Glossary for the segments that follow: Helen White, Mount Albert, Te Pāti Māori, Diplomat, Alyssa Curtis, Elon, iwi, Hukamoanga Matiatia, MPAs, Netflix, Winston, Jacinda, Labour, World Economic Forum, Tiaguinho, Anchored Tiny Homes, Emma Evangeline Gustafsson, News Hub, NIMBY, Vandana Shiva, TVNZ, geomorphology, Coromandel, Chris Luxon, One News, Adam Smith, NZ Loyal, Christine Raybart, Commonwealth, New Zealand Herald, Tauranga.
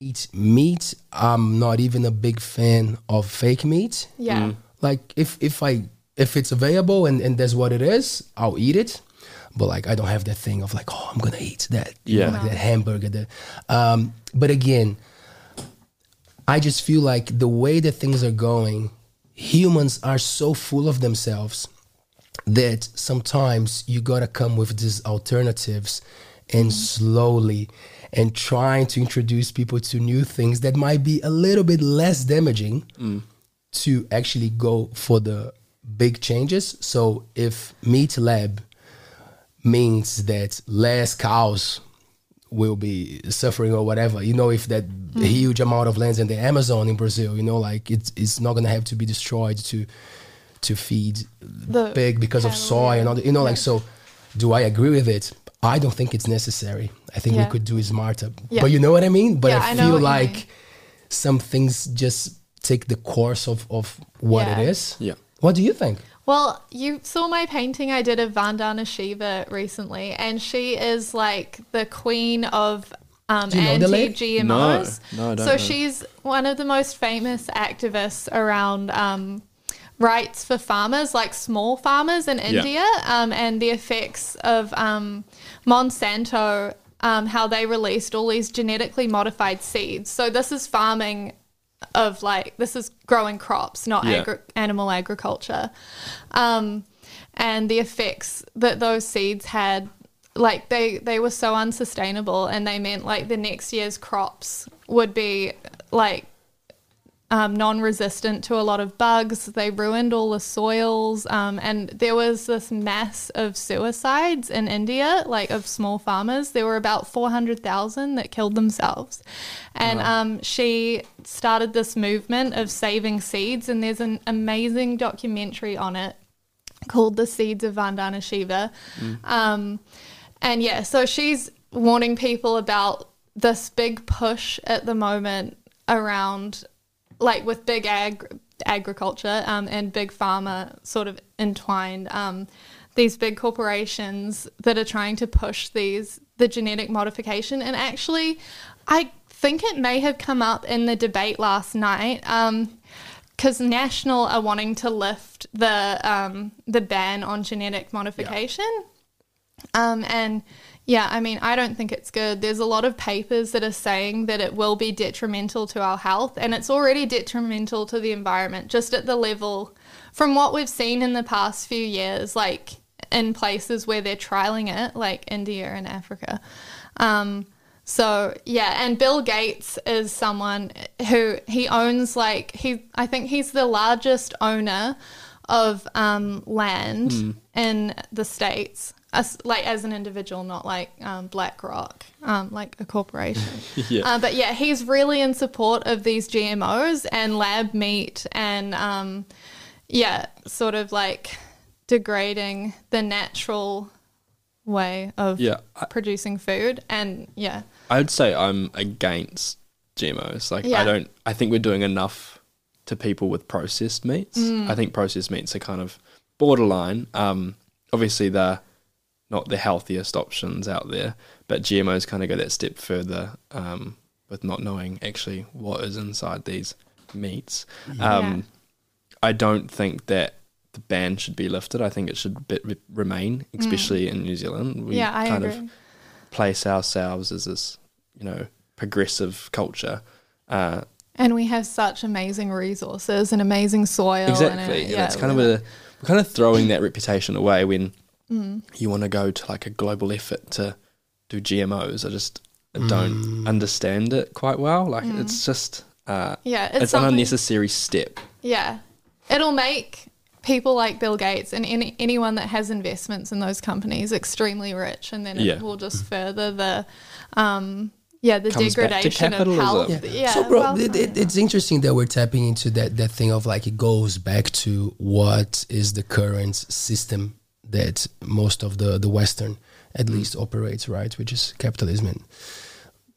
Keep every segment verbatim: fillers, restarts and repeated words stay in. eat meat, I'm not even a big fan of fake meat. Yeah. Mm. Like if if I if it's available and, and that's what it is, I'll eat it. But like I don't have that thing of like, oh, I'm gonna eat that. Yeah. You know, like no. that hamburger. That, um, but again, I just feel like the way that things are going, humans are so full of themselves that sometimes you gotta come with these alternatives and mm-hmm. slowly and trying to introduce people to new things that might be a little bit less damaging mm. to actually go for the big changes. So if Meat Lab means that less cows will be suffering or whatever, you know, if that mm. huge amount of lands in the Amazon in Brazil, you know, like it's it's not going to have to be destroyed to to feed the pig because of soy and all the, you know, yeah. like, so do I agree with it? I don't think it's necessary. I think yeah. we could do it smarter. Yeah. But you know what I mean? But yeah, I feel I like some things just take the course of, of what yeah. it is. Yeah. What do you think? Well, you saw my painting I did of Vandana Shiva recently, and she is like the queen of um, anti-G M Os. No, no, I don't so know. She's one of the most famous activists around um, rights for farmers, like small farmers in India, yeah. um, and the effects of um, Monsanto, um, how they released all these genetically modified seeds. So this is farming. Of like, this is growing crops, not yeah. agri- animal agriculture. Um, and the effects that those seeds had, like they, they were so unsustainable, and they meant like the next year's crops would be like um, non-resistant to a lot of bugs. They ruined all the soils. Um, and there was this mass of suicides in India, like of small farmers. There were about four hundred thousand that killed themselves. And wow. um, she started this movement of saving seeds, and there's an amazing documentary on it called The Seeds of Vandana Shiva. Mm. Um, and yeah, so she's warning people about this big push at the moment around like with big ag- agriculture um, and big pharma sort of entwined, um, these big corporations that are trying to push these the genetic modification. And actually, I think it may have come up in the debate last night because um, National are wanting to lift the um, the ban on genetic modification. Yeah. Um, and yeah, I mean, I don't think it's good. There's a lot of papers that are saying that it will be detrimental to our health, and it's already detrimental to the environment, just at the level from what we've seen in the past few years, like in places where they're trialing it, like India and Africa. Um, so yeah, and Bill Gates is someone who he owns like he, I think he's the largest owner of um, land mm. in the States. As, like as an individual, not like um, BlackRock, um, like a corporation. yeah. Uh, but yeah, he's really in support of these G M Os and lab meat and um, yeah, sort of like degrading the natural way of yeah, I, producing food. And yeah, I'd say I'm against G M Os. Like yeah. I don't. I think we're doing enough to people with processed meats. Mm. I think processed meats are kind of borderline. Um, obviously they're not the healthiest options out there, but G M Os kind of go that step further um, with not knowing actually what is inside these meats. Yeah. Um, I don't think that the ban should be lifted. I think it should be, be, remain, especially mm. in New Zealand. We yeah, I kind agree. of place ourselves as this, you know, progressive culture. Uh, and we have such amazing resources and amazing soil. Exactly. And, it, yeah, and it's kind we're of a, we're kind of throwing that reputation away when Mm. you want to go to like a global effort to do G M Os. I just mm. don't understand it quite well. Like mm. it's just uh, yeah, it's, it's an unnecessary step. Yeah, it'll make people like Bill Gates and any, anyone that has investments in those companies extremely rich, and then it yeah. will just further the um, yeah the Comes degradation of health. Yeah. Yeah, so bro, it, it, it's interesting that we're tapping into that that thing of like it goes back to what is the current system that most of the, the Western at mm. least operates, right? Which is capitalism in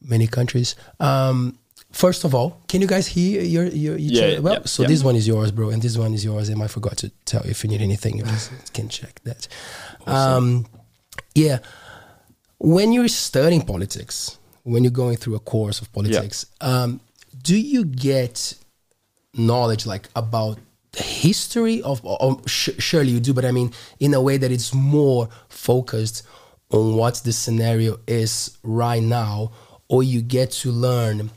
many countries. Um, first of all, can you guys hear your, your each yeah, other? Yeah, well, yeah, so yeah. this one is yours, bro, and this one is yours, and I forgot to tell you if you need anything, you just can check that. Awesome. Um, yeah. When you're studying politics, when you're going through a course of politics, yeah. um, do you get knowledge like about the history of, or sh surely you do, but I mean, in a way that it's more focused on what the scenario is right now, or you get to learn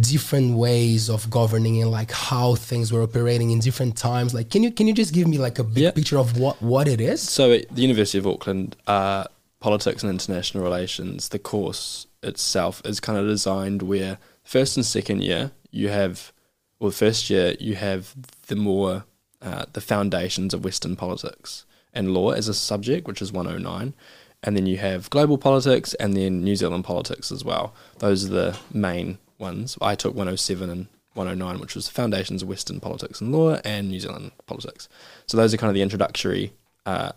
different ways of governing and like how things were operating in different times? Like, can you can you just give me like a big yep. picture of what what it is? So at the University of Auckland, uh, politics and international relations, the course itself is kind of designed where first and second year you have, well, first year you have the more uh, the foundations of Western politics and law as a subject, which is one oh nine. And then you have global politics and then New Zealand politics as well. Those are the main ones. I took one oh seven and one oh nine, which was the foundations of Western politics and law and New Zealand politics. So those are kind of the introductory uh,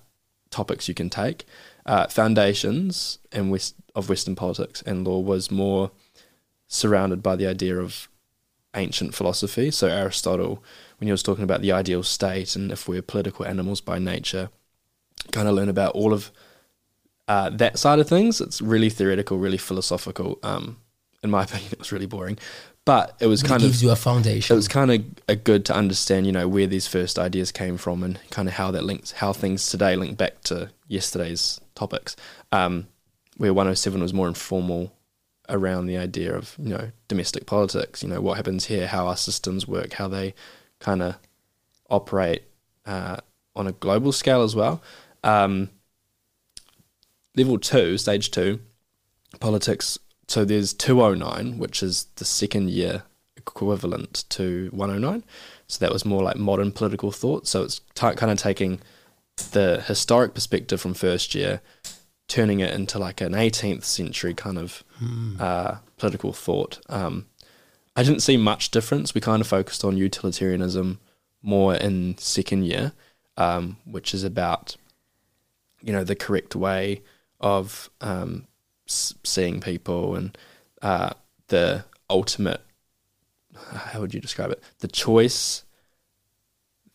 topics you can take. Uh, foundations and West, of Western politics and law was more surrounded by the idea of ancient philosophy. So Aristotle, when he was talking about the ideal state and if we're political animals by nature, kind of learn about all of uh, that side of things. It's really theoretical, really philosophical. Um, in my opinion, it was really boring, but it was kind of, it gives you a foundation. It was kind of a good to understand, you know, where these first ideas came from and kind of how that links, how things today link back to yesterday's topics. Um, where one oh seven was more informal around the idea of, you know, domestic politics, you know, what happens here, how our systems work, how they kind of operate uh, on a global scale as well. Um, level two, stage two, politics. So there's two oh nine, which is the second year equivalent to one oh nine. So that was more like modern political thought. So it's kind of taking the historic perspective from first year, turning it into like an eighteenth century kind of hmm. uh, political thought. Um, I didn't see much difference. We kind of focused on utilitarianism more in second year, um, which is about, you know, the correct way of um, seeing people and uh, the ultimate, how would you describe it? The choice,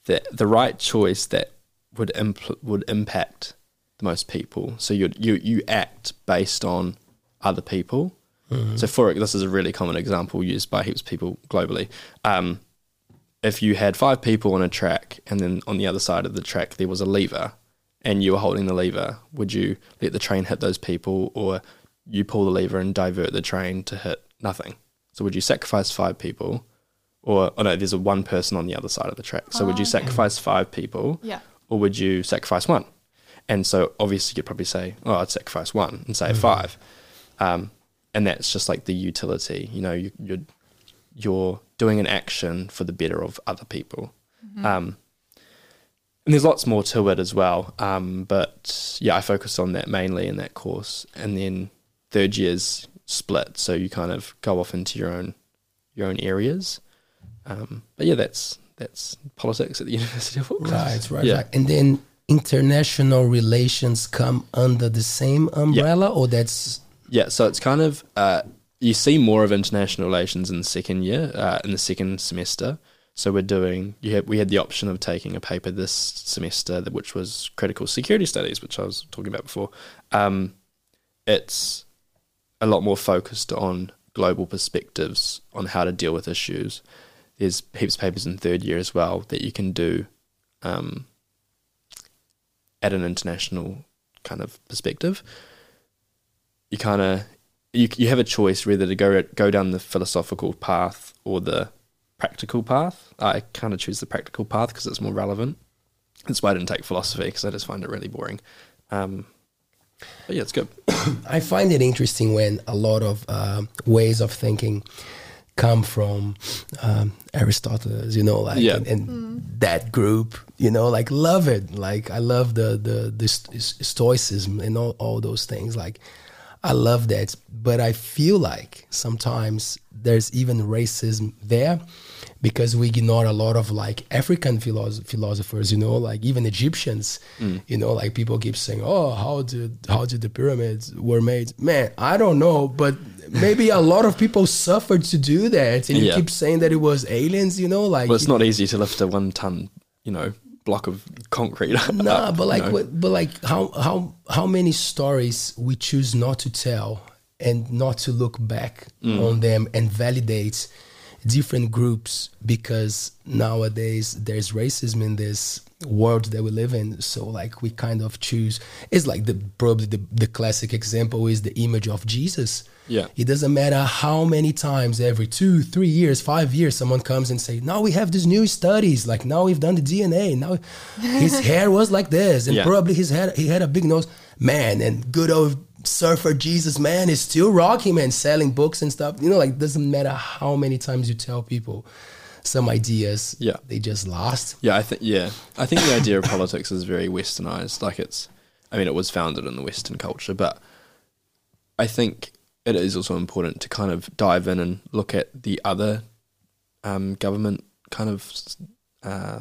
the, the right choice that would impl- would impact most people. So you you you act based on other people. Mm-hmm. So for this is a really common example used by heaps of people globally. Um, if you had five people on a track and then on the other side of the track there was a lever and you were holding the lever, would you let the train hit those people or you pull the lever and divert the train to hit nothing? So would you sacrifice five people or oh no, there's a one person on the other side of the track. So oh, would you okay. sacrifice five people yeah. or would you sacrifice one? And so obviously you'd probably say, oh, I'd sacrifice one and save mm-hmm. five. Um, and that's just like the utility. You know, you, you're, you're doing an action for the better of other people. Mm-hmm. Um, and there's lots more to it as well. Um, but yeah, I focused on that mainly in that course. And then third year's split. So you kind of go off into your own your own areas. Um, but yeah, that's, that's politics at the University of Auckland. Right, right, yeah. right. And then... international relations come under the same umbrella yeah. or that's... Yeah, so it's kind of, uh, you see more of international relations in the second year, uh, in the second semester. So we're doing, you had, we had the option of taking a paper this semester, that, which was critical security studies, which I was talking about before. Um, it's a lot more focused on global perspectives on how to deal with issues. There's heaps of papers in third year as well that you can do um, at an international kind of perspective. You kind of, you you have a choice whether to go go down the philosophical path or the practical path. I kind of choose the practical path because it's more relevant. That's why I didn't take philosophy, because I just find it really boring. Um, but yeah, it's good. I find it interesting when a lot of uh, ways of thinking come from um, Aristotle, you know, like yeah. and, and mm. that group, you know, like love it. Like I love the the, the stoicism and all, all those things. Like I love that, but I feel like sometimes there's even racism there because we ignore a lot of like African philosoph philosophers, you know, like even Egyptians, mm. you know, like people keep saying, oh, how did how did the pyramids were made? Man, I don't know, but maybe a lot of people suffered to do that, and you yeah. keep saying that it was aliens, you know, like... Well, it's not easy to lift a one-ton, you know, block of concrete. No, nah, but like, you know. but like, how how how many stories we choose not to tell and not to look back mm. on them and validate different groups, because nowadays there's racism in this world that we live in. So like we kind of choose, it's like the probably the, the classic example is the image of Jesus. Yeah, it doesn't matter how many times every two, three years, five years, someone comes and say, now we have these new studies, like now we've done the D N A, now his hair was like this, and yeah. probably his head, he had a big nose, man, and good old surfer Jesus, man, is still rocking, man, selling books and stuff. You know, like doesn't matter how many times you tell people some ideas, yeah. they just lost. Yeah, I think yeah. I think the idea of politics is very westernized. Like it's I mean it was founded in the Western culture, but I think it is also important to kind of dive in and look at the other um, government kind of uh,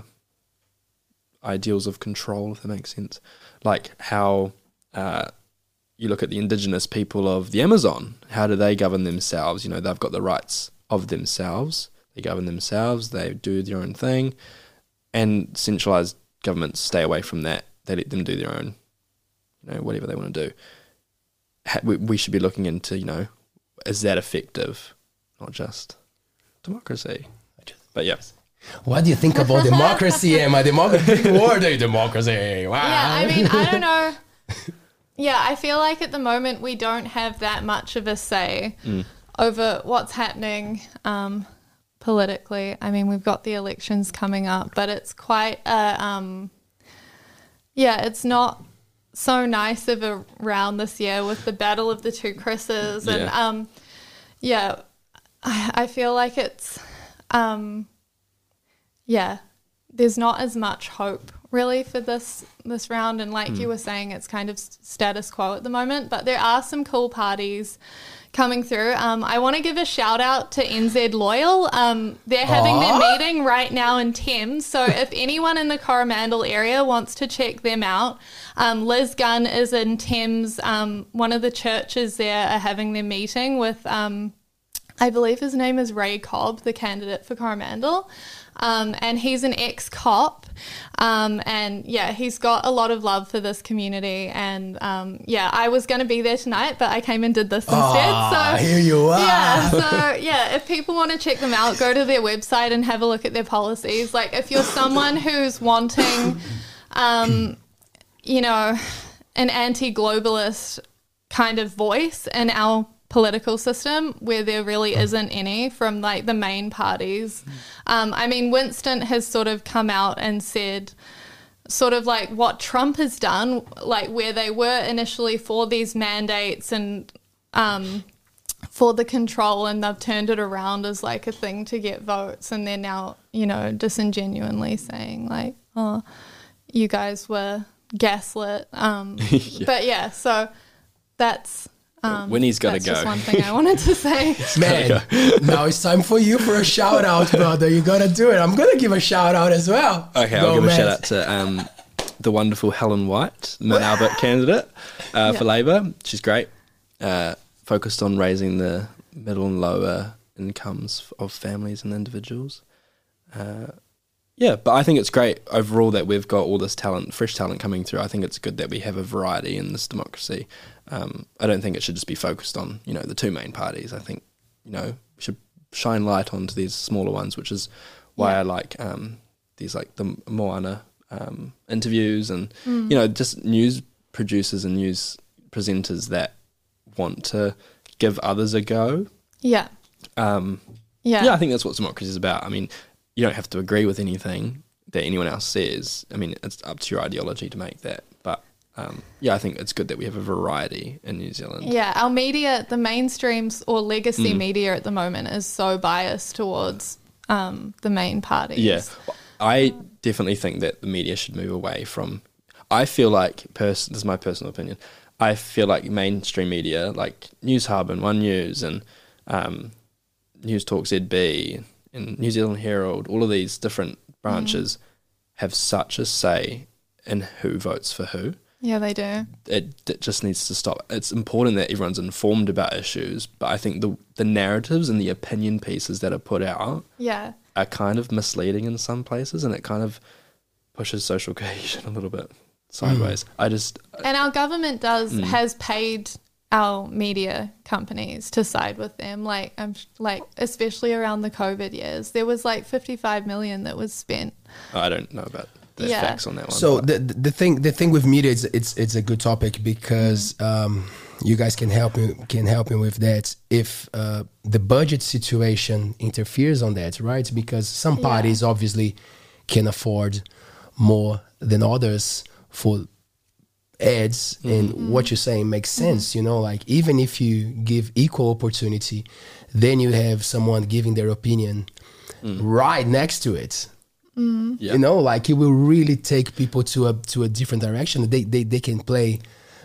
ideals of control, if that makes sense. Like how uh, you look at the indigenous people of the Amazon, how do they govern themselves? You know, they've got the rights of themselves. They govern themselves, they do their own thing, and centralized governments stay away from that. They let them do their own, you know, whatever they want to do. We, we should be looking into, you know, is that effective? Not just democracy. But yeah. What do you think about democracy, Emma? Democracy, or the democracy? Wow. Yeah, I mean, I don't know. Yeah, I feel like at the moment we don't have that much of a say mm. over what's happening um, politically. I mean, we've got the elections coming up, but it's quite a, um, yeah, it's not so nice of a round this year with the battle of the two Chris's. And yeah, um, yeah I, I feel like it's, um, yeah, there's not as much hope really for this this round. And like mm. you were saying, it's kind of status quo at the moment, but there are some cool parties coming through. Um, I want to give a shout out to N Z Loyal. Um, they're having Aww. Their meeting right now in Thames. So if anyone in the Coromandel area wants to check them out, um, Liz Gunn is in Thames. Um, one of the churches there are having their meeting with, um, I believe his name is Ray Cobb, the candidate for Coromandel. Um, and he's an ex-cop. Um, and yeah, he's got a lot of love for this community. And um, yeah, I was going to be there tonight, but I came and did this oh, instead. So here you are. Yeah, so yeah, if people want to check them out, go to their website and have a look at their policies. Like if you're someone who's wanting, um, you know, an anti-globalist kind of voice in our political system where there really isn't any from like the main parties. Um, I mean, Winston has sort of come out and said sort of like what Trump has done, like where they were initially for these mandates and um, for the control, and they've turned it around as like a thing to get votes. And they're now, you know, disingenuinely saying like, oh, you guys were gaslit. Um, yeah. But yeah, so that's... Um, when he's gotta go. That's just one thing I wanted to say. Man, now it's time for you for a shout out, brother. You gotta do it. I'm gonna give a shout out as well. Okay, go I'll give man. a shout out to um, the wonderful Helen White, Mount Albert candidate uh, yeah. for Labour. She's great. Uh, focused on raising the middle and lower incomes of families and individuals. Uh, yeah, but I think it's great overall that we've got all this talent, fresh talent coming through. I think it's good that we have a variety in this democracy. Um, I don't think it should just be focused on, you know, the two main parties. I think, you know, we should shine light onto these smaller ones, which is why yeah. I like um, these, like, the Moana um, interviews and, mm. you know, just news producers and news presenters that want to give others a go. Yeah. Um, yeah. Yeah, I think that's what democracy is about. I mean, you don't have to agree with anything that anyone else says. I mean, it's up to your ideology to make that, but... Um, yeah, I think it's good that we have a variety in New Zealand. Yeah, our media, the mainstreams or legacy mm. media at the moment is so biased towards um, the main parties. Yeah, I definitely think that the media should move away from, I feel like, pers- this is my personal opinion, I feel like mainstream media, like News Hub and One News and um, News Talk Z B and New Zealand Herald, all of these different branches mm. have such a say in who votes for who. Yeah, they do. It, it just needs to stop. It's important that everyone's informed about issues, but I think the the narratives and the opinion pieces that are put out yeah. are kind of misleading in some places, and it kind of pushes social cohesion a little bit sideways. Mm. I just... And our government does mm. has paid our media companies to side with them. Like, I'm like, especially around the COVID years, there was like fifty-five million that was spent. Oh, I don't know about the yeah. facts on that one. So the the thing the thing with media is it's it's a good topic because mm. um, you guys can help me can help me with that if uh, the budget situation interferes on that, right? Because some parties yeah. obviously can afford more than others for ads, and mm-hmm. what you're saying makes sense, you know, like even if you give equal opportunity, then you have someone giving their opinion mm. right next to it. Mm. Yeah. You know, like it will really take people to a to a different direction. They they, they can play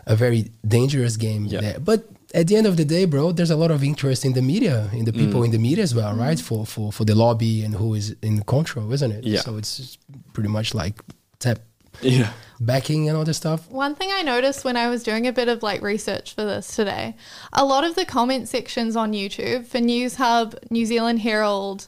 a very dangerous game yeah. there. But at the end of the day, bro, there's a lot of interest in the media, in the people mm. in the media as well, mm-hmm. right? For, for for the lobby and who is in control, isn't it? Yeah. So it's pretty much like tap yeah. backing and all this stuff. One thing I noticed when I was doing a bit of like research for this today, a lot of the comment sections on YouTube for News Hub, New Zealand Herald,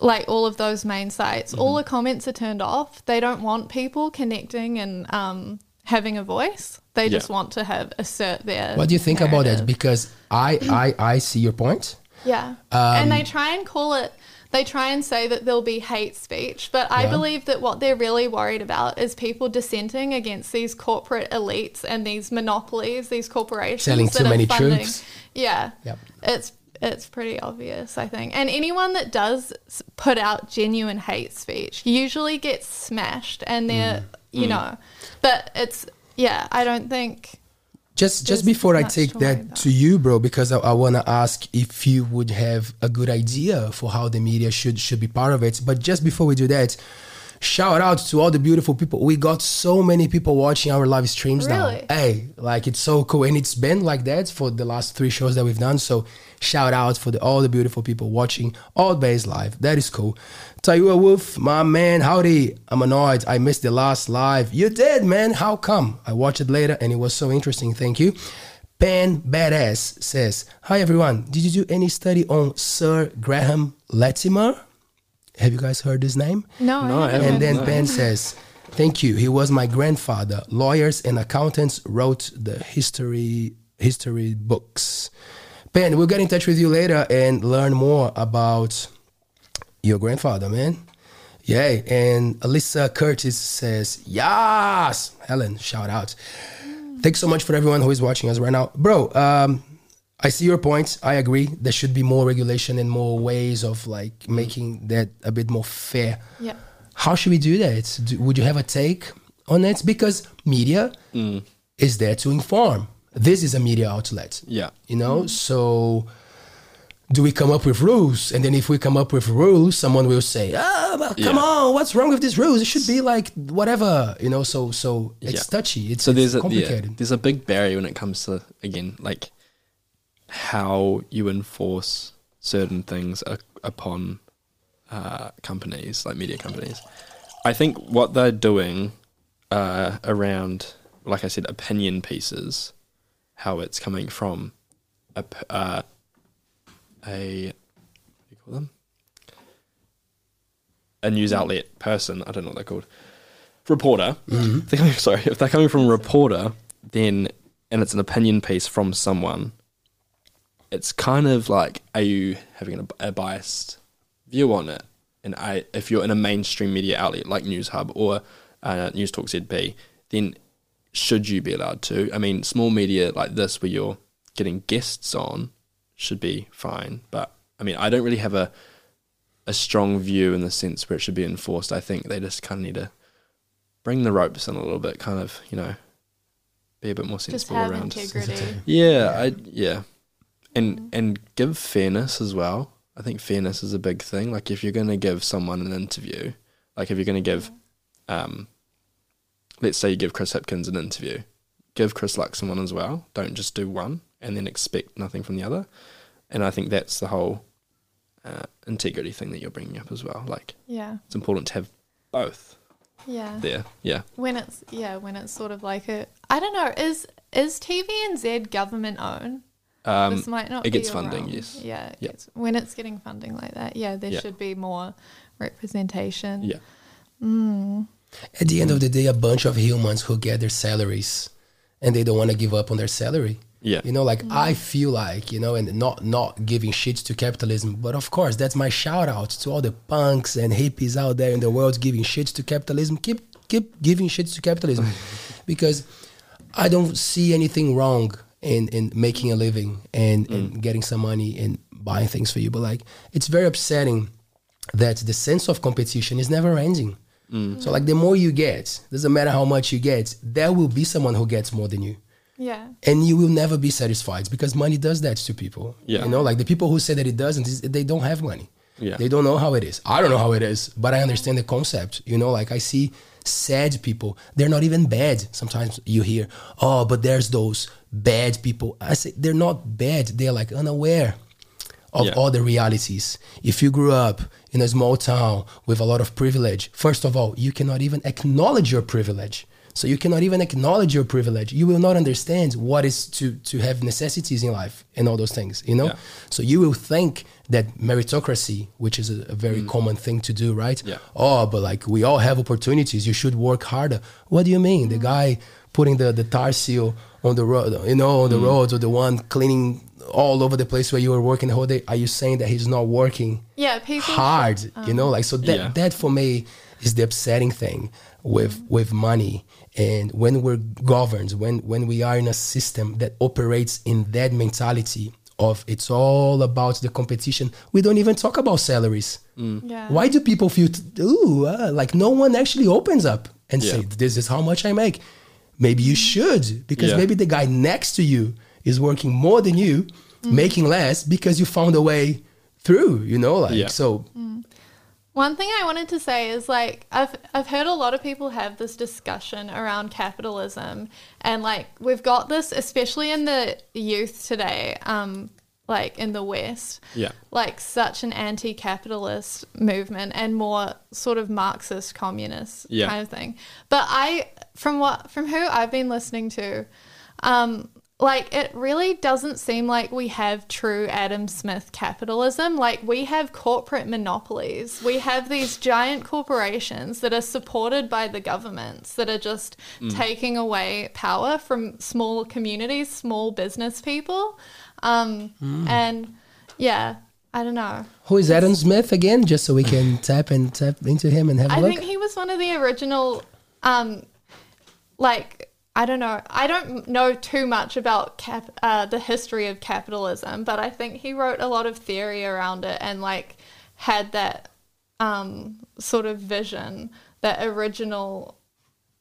like all of those main sites, mm-hmm. all the comments are turned off. They don't want people connecting and um, having a voice. They yeah. just want to have assert their What do you think narrative. About that? Because I, I, I see your point. Yeah. Um, and they try and call it, they try and say that there'll be hate speech, but I yeah. believe that what they're really worried about is people dissenting against these corporate elites and these monopolies, these corporations selling that too are many funding. Troops. Yeah, yep. it's it's pretty obvious, I think. And anyone that does put out genuine hate speech usually gets smashed, and they're mm. you mm. know, but it's yeah, I don't think. Just just before I take that to you, bro, because I, I want to ask if you would have a good idea for how the media should should be part of it. But just before we do that, shout out to all the beautiful people. We got so many people watching our live streams now. Hey, like it's so cool. And it's been like that for the last three shows that we've done. So shout out for the, all the beautiful people watching all days live. That is cool. Taiwa Wolf, my man, howdy. I'm annoyed. I missed the last live. You did, man. How come? I watched it later and it was so interesting. Thank you. Pan Badass says, hi, everyone. Did you do any study on Sir Graham Latimer? Have you guys heard his name? No. no I haven't. And then Ben says, thank you. He was my grandfather. Lawyers and accountants wrote the history history books. Ben, we'll get in touch with you later and learn more about your grandfather, man. Yay. And Alyssa Curtis says, yes. Helen, shout out. Mm. Thanks so much for everyone who is watching us right now. Bro, um, I see your point. I agree. There should be more regulation and more ways of like making that a bit more fair. Yeah. How should we do that? Do, would you have a take on it? Because media mm. is there to inform. This is a media outlet. Yeah. You know, mm. so do we come up with rules? And then if we come up with rules, someone will say, oh, well, come yeah. on, what's wrong with these rules? It should be like whatever, you know, so so it's yeah. touchy. It's, so there's it's complicated. A, yeah, there's a big barrier when it comes to, again, like, how you enforce certain things upon uh, companies, like media companies. I think what they're doing uh, around, like I said, opinion pieces, how it's coming from a, uh, a what do you call them? A news outlet person, I don't know what they're called, reporter. Mm-hmm. They're coming, sorry, if they're coming from a reporter, then, and it's an opinion piece from someone, it's kind of like, are you having a, a biased view on it? And I, if you're in a mainstream media outlet like News Hub or uh, News Talk Z B, then should you be allowed to? I mean, small media like this where you're getting guests on should be fine. But, I mean, I don't really have a a strong view in the sense where it should be enforced. I think they just kind of need to bring the ropes in a little bit, kind of, you know, be a bit more sensible around. Just have integrity. Yeah, I, yeah. And and give fairness as well. I think fairness is a big thing. Like if you're going to give someone an interview, like if you're going to give, um, let's say you give Chris Hipkins an interview, give Chris Luxon one as well. Don't just do one and then expect nothing from the other. And I think that's the whole uh, integrity thing that you're bringing up as well. Like yeah, it's important to have both. Yeah. There. Yeah. When it's yeah, when it's sort of like a I don't know. Is is T V N Z government owned? Um, this might not it gets funding, realm. Yes. Yeah, it yeah. Gets, when it's getting funding like that, yeah, there yeah. should be more representation. Yeah. Mm. At the end of the day, a bunch of humans who get their salaries and they don't want to give up on their salary. Yeah. You know, like mm. I feel like, you know, and not not giving shits to capitalism. But of course, that's my shout out to all the punks and hippies out there in the world giving shits to capitalism. Keep keep giving shits to capitalism because I don't see anything wrong in, in making a living and, mm. and getting some money and buying things for you. But like, it's very upsetting that the sense of competition is never ending. Mm. So like the more you get, doesn't matter how much you get, there will be someone who gets more than you. Yeah. And you will never be satisfied because money does that to people. Yeah. You know, like the people who say that it doesn't, they don't have money. Yeah. They don't know how it is. I don't know how it is, but I understand the concept. You know, like I see sad people. They're not even bad. Sometimes you hear, oh, but there's those bad people. I say they're not bad. They're like unaware of yeah. all the realities. If you grew up in a small town with a lot of privilege, first of all, you cannot even acknowledge your privilege. So you cannot even acknowledge your privilege. You will not understand what is to, to have necessities in life and all those things, you know? Yeah. So you will think that meritocracy, which is a, a very mm. common thing to do, right? Yeah. Oh, but like we all have opportunities. You should work harder. What do you mean? The guy putting the, the tar seal on the road, you know, on the mm. roads, or the one cleaning all over the place where you were working the whole day. Are you saying that he's not working yeah, people, hard, um, you know? Like, so that, yeah. that for me is the upsetting thing with, mm. with money. And when we're governed, when, when we are in a system that operates in that mentality of it's all about the competition, we don't even talk about salaries. Mm. Yeah. Why do people feel, t- ooh, uh, like no one actually opens up and yeah. say, this is how much I make. Maybe you should, because yeah. maybe the guy next to you is working more than you, mm. making less because you found a way through, you know, like, yeah. so... Mm. One thing I wanted to say is like I've I've heard a lot of people have this discussion around capitalism, and like we've got this, especially in the youth today, um, like in the West, yeah, like such an anti-capitalist movement and more sort of Marxist communist yeah. kind of thing. But I from what from who I've been listening to, um, like it really doesn't seem like we have true Adam Smith capitalism. Like we have corporate monopolies. We have these giant corporations that are supported by the governments that are just mm. taking away power from small communities, small business people. Um, mm. And yeah, I don't know. Who is Adam Smith again? Just so we can tap and tap into him and have a I look. I think he was one of the original, um, like, I don't know. I don't know too much about cap, uh, the history of capitalism, but I think he wrote a lot of theory around it and like had that um, sort of vision, that original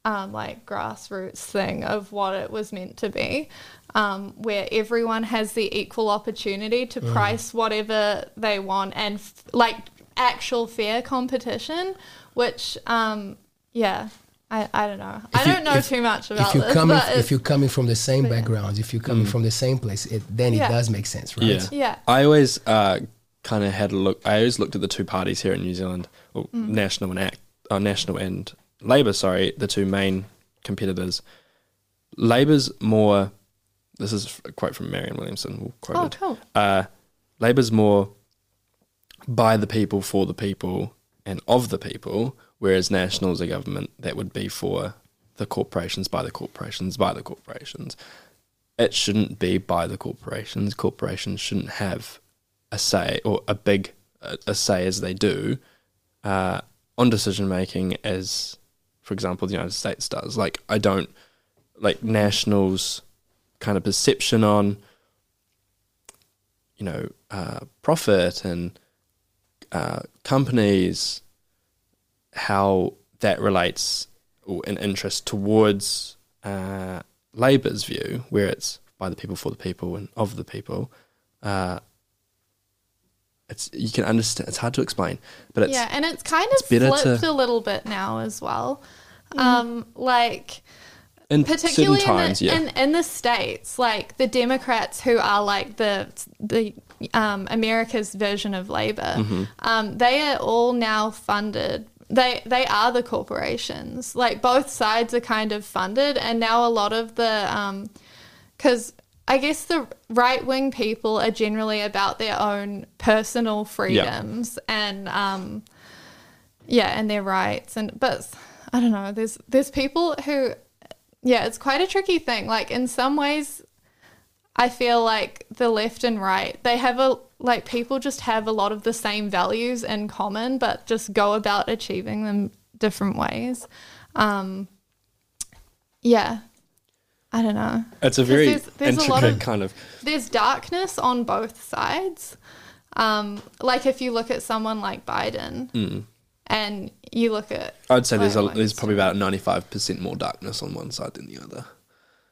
um, like grassroots thing of what it was meant to be, um, where everyone has the equal opportunity to mm. price whatever they want and f- like actual fair competition, which um, yeah. I, I don't know. If I don't you, know if, too much about if you're this. Coming, but if you're coming from the same background, yeah. if you're coming mm. from the same place, it, then yeah. it does make sense, right? Yeah. yeah. I always uh, kind of had a look. I always looked at the two parties here in New Zealand, well, mm. National and Act, uh, National and Labour. Sorry, the two main competitors. Labour's more. This is a quote from Marianne Williamson. Quoted. Oh, cool. Uh, Labour's more by the people, for the people, and of the people. Whereas National is a government that would be for the corporations, by the corporations, by the corporations. It shouldn't be by the corporations. Corporations shouldn't have a say or a big a, a say as they do uh, on decision making as, for example, the United States does. Like I don't like National's kind of perception on, you know, uh, profit and uh, companies. How that relates or an interest towards uh, Labour's view, where it's by the people, for the people, and of the people. Uh, it's you can understand. It's hard to explain, but it's yeah, and it's kind of it's flipped to, a little bit now as well. Mm-hmm. Um, like in particularly certain times, in, the, yeah. in in the States, like the Democrats who are like the the. Um, America's version of Labour, mm-hmm. um, they are all now funded. They they are the corporations. Like both sides are kind of funded, and now a lot of the because um, I guess the right wing people are generally about their own personal freedoms yeah. and um, yeah, and their rights. And but I don't know. There's there's people who yeah, it's quite a tricky thing. Like in some ways. I feel like the left and right, they have a, like, people just have a lot of the same values in common, but just go about achieving them different ways. Um, yeah. I don't know. It's a very there's, there's intricate a lot of, kind of... There's darkness on both sides. Um, like if you look at someone like Biden mm. and you look at... I'd say there's a, there's probably about ninety-five percent more darkness on one side than the other.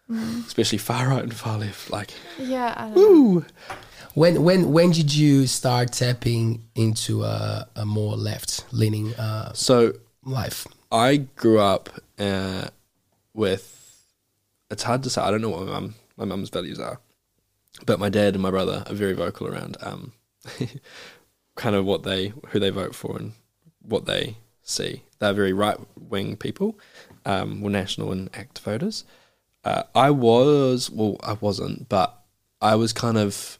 Mm. Especially far right and far left. Like, yeah, I don't woo. know. When, when, when did you start tapping into a, a more left-leaning uh, so life? I grew up uh, with... It's hard to say. I don't know what my mum, my mum's values are, but my dad and my brother are very vocal around um, kind of what they, who they vote for and what they see. They're very right-wing people, um, were National and Act voters. Uh, I was, well, I wasn't, but I was kind of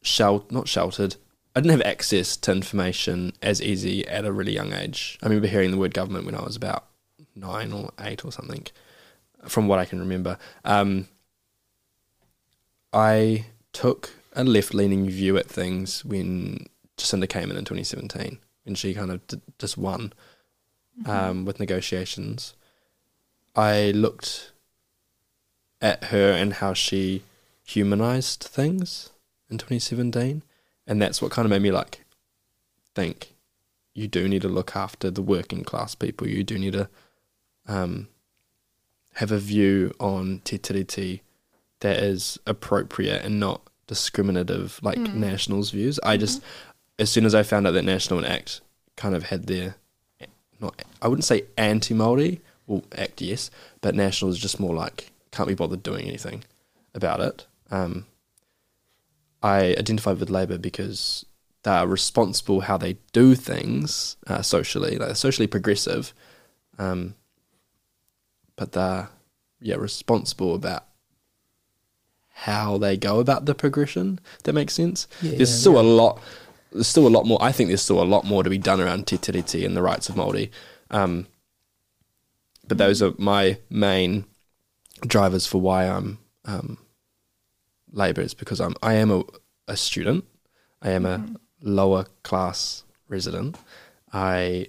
shel- not sheltered. I didn't have access to information as easy at a really young age. I remember hearing the word government when I was about nine or eight or something. From what I can remember, um, I took a left-leaning view at things when Jacinda came in in twenty seventeen, and she kind of d- just won um, mm-hmm. with negotiations. I looked at her and how she humanised things in twenty seventeen, and that's what kind of made me like think you do need to look after the working class people. You do need to... Um, have a view on te tiriti that is appropriate and not discriminative, like mm. National's views. I mm-hmm. just, as soon as I found out that National and Act kind of had their, not I wouldn't say anti-Māori, well, Act, yes, but National is just more like, can't be bothered doing anything about it. Um, I identified with Labour because they're responsible how they do things uh, socially, like socially progressive, um, but they're yeah, responsible about how they go about the progression. That makes sense. Yeah, there's yeah, still yeah. a lot. There's still a lot more. I think there's still a lot more to be done around te tiriti and the rights of Māori. Um, but those are my main drivers for why I'm um, Labour. Is because I'm I am a, a student. I am a mm. lower class resident. I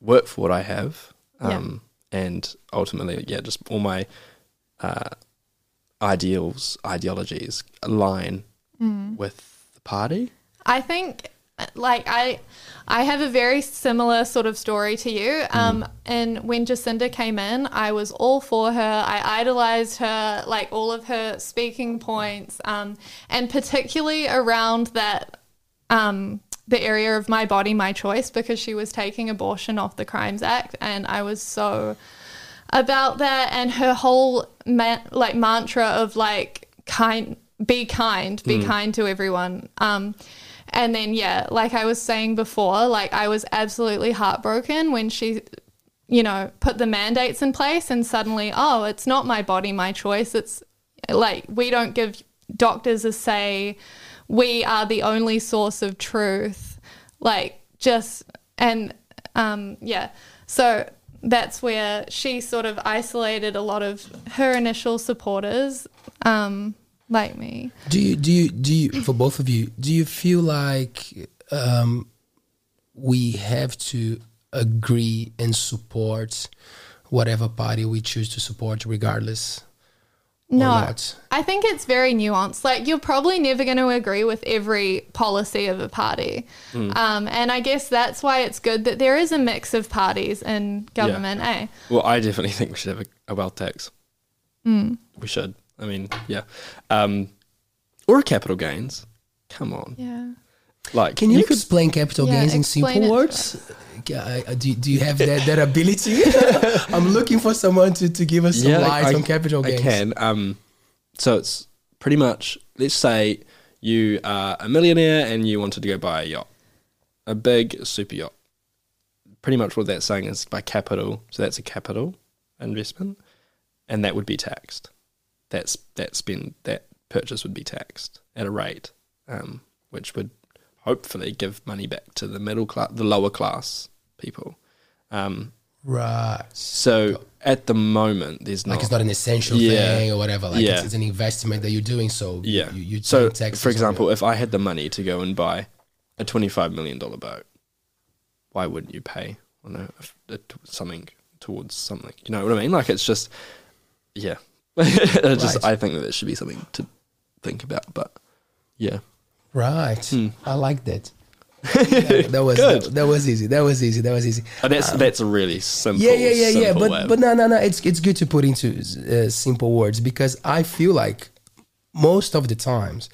work for what I have. Um, yeah. And ultimately, yeah, just all my uh, ideals, ideologies align mm. with the party. I think, like, I I have a very similar sort of story to you. Um, mm. And when Jacinda came in, I was all for her. I idolised her, like, all of her speaking points, um, and particularly around that... Um, the area of my body, my choice, because she was taking abortion off the Crimes Act, and I was so about that. And her whole ma- like mantra of like kind, be kind, be mm. kind to everyone. Um, and then yeah, like I was saying before, like I was absolutely heartbroken when she, you know, put the mandates in place, and suddenly, oh, it's not my body, my choice. It's like we don't give doctors a say. We are the only source of truth, like just, and um, yeah. So that's where she sort of isolated a lot of her initial supporters, um, like me. Do you, do you, do you, for both of you, do you feel like um, we have to agree and support whatever party we choose to support regardless? No, I think it's very nuanced. Like, you're probably never going to agree with every policy of a party. Mm. Um, and I guess that's why it's good that there is a mix of parties in government, yeah. eh? Well, I definitely think we should have a, a wealth tax. Mm. We should. I mean, yeah. Um, or capital gains. Come on. Yeah. Like, Can you, you explain could, capital gains yeah, in simple words? Uh, do, do you have that, that ability? I'm looking for someone to, to give us some yeah, light I, on capital gains. I can. Um, so it's pretty much, let's say you are a millionaire and you wanted to go buy a yacht, a big super yacht. Pretty much what that's saying is by capital. So that's a capital investment, and that would be taxed. That's that spend, that purchase would be taxed at a rate, um, which would hopefully give money back to the middle class, the lower class people. Um, Right. So at the moment, there's not. Like it's not an essential yeah, thing or whatever. Like yeah. it's, it's an investment that you're doing. So yeah. you, you so for example, if I had the money to go and buy a twenty-five million dollar boat, why wouldn't you pay? I don't know, something towards something. You know what I mean? Like it's just, yeah. it's just right. I think that it should be something to think about. But yeah. Right. Mm. I like that. that, that was that, that was easy. That was easy. That was easy. Oh, that's um, that's a really simple. Yeah, yeah, yeah, yeah. But way. but no, no, no. It's it's good to put into uh, simple words, because I feel like most of the times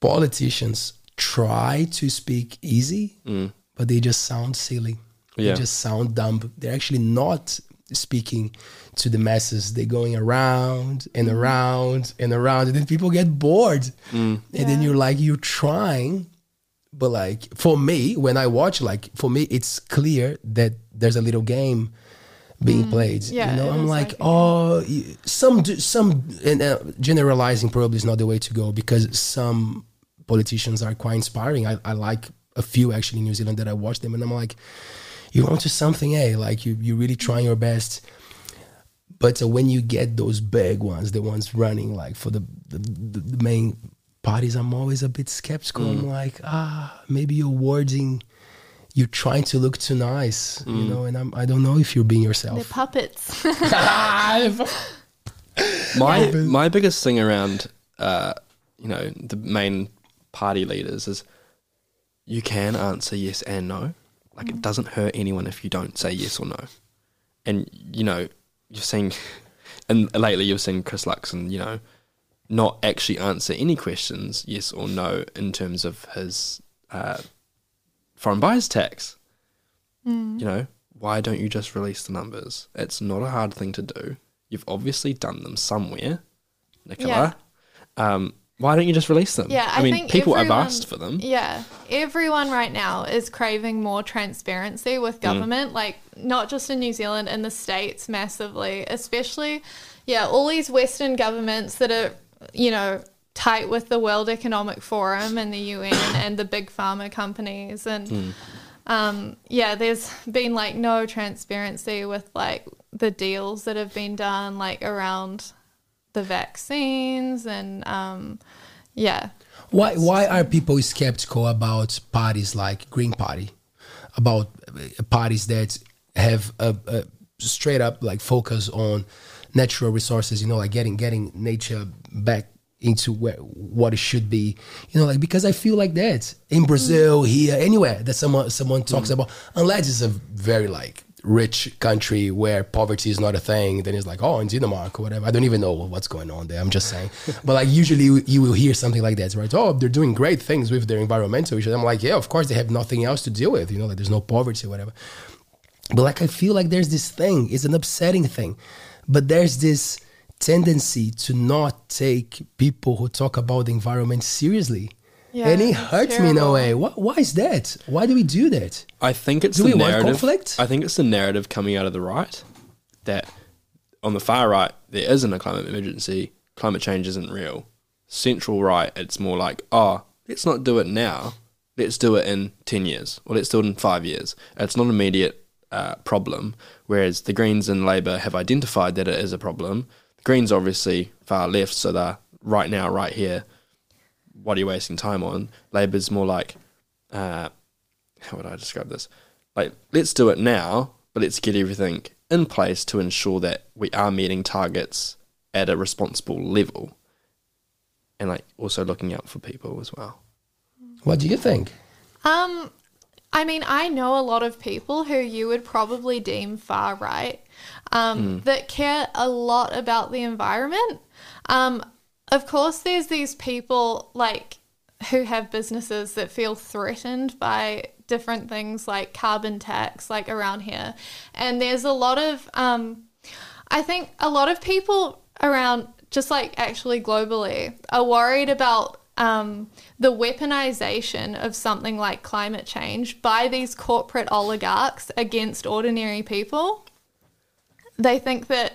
politicians try to speak easy, mm. but they just sound silly. Yeah. They just sound dumb. They're actually not speaking to the masses. They're going around and around and around, and then people get bored. Mm. And yeah. then you're like, you're trying. But like for me, when I watch, like for me, it's clear that there's a little game being mm, played. Yeah, you know, I'm like, like oh, some do, some and uh, generalizing probably is not the way to go, because some politicians are quite inspiring. I, I like a few actually in New Zealand that I watch them, and I'm like, you're onto something, eh? Like you you really trying your best. But uh, when you get those big ones, the ones running like for the the, the, the main parties, I'm always a bit skeptical. Mm. I'm like, ah, maybe you're wording, you're trying to look too nice, mm. you know, and I'm, I don't know if you're being yourself. They're puppets. my, my biggest thing around, uh, you know, the main party leaders is you can answer yes and no. Like mm. it doesn't hurt anyone if you don't say yes or no. And, you know, you're seeing, and lately you've seen Chris Luxon, you know, not actually answer any questions, yes or no, in terms of his uh, foreign buyers tax. Mm. You know, why don't you just release the numbers? It's not a hard thing to do. You've obviously done them somewhere, Nicola. Yeah. Um, why don't you just release them? Yeah, I, I mean, think people everyone, have asked for them. Yeah, everyone right now is craving more transparency with government, mm. like not just in New Zealand, in the States massively, especially, yeah, all these Western governments that are, you know, tight with the World Economic Forum and the U N and the big pharma companies. And, mm. um, yeah, there's been, like, no transparency with, like, the deals that have been done, like, around the vaccines and, um, yeah. Why why are people skeptical about parties like Green Party, about parties that have a, a straight-up, like, focus on natural resources, you know, like getting getting nature back into where, what it should be, you know, like, because I feel like that in Brazil, mm. here, anywhere that someone someone talks mm. about, unless it's a very like rich country where poverty is not a thing, then it's like, oh, in Denmark or whatever, I don't even know what's going on there, I'm just saying. But like usually you will hear something like that, right? Oh, they're doing great things with their environmental issues. I'm like, yeah, of course, they have nothing else to deal with, you know, like there's no poverty or whatever. But like I feel like there's this thing, it's an upsetting thing, but there's this tendency to not take people who talk about the environment seriously. Yeah, and it hurts terrible. me in a way. Why, why is that? Why do we do that? I think it's do the we narrative. Want conflict? I think it's the narrative coming out of the right, that on the far right, there isn't a climate emergency. Climate change isn't real. Central right, it's more like, oh, let's not do it now. Let's do it in ten years, or let's do it in five years. It's not immediate. Uh, problem, whereas the Greens and Labour have identified that it is a problem. The Greens obviously far left, so they're right now, right here. What are you wasting time on? Labour's more like, uh, how would I describe this? Like, let's do it now, but let's get everything in place to ensure that we are meeting targets at a responsible level, and like also looking out for people as well. What do you think? Um. I mean, I know a lot of people who you would probably deem far right um, mm. that care a lot about the environment. Um, of course, there's these people like who have businesses that feel threatened by different things like carbon tax, like around here. And there's a lot of, um, I think a lot of people around, just like actually globally, are worried about Um, the weaponization of something like climate change by these corporate oligarchs against ordinary people. They think that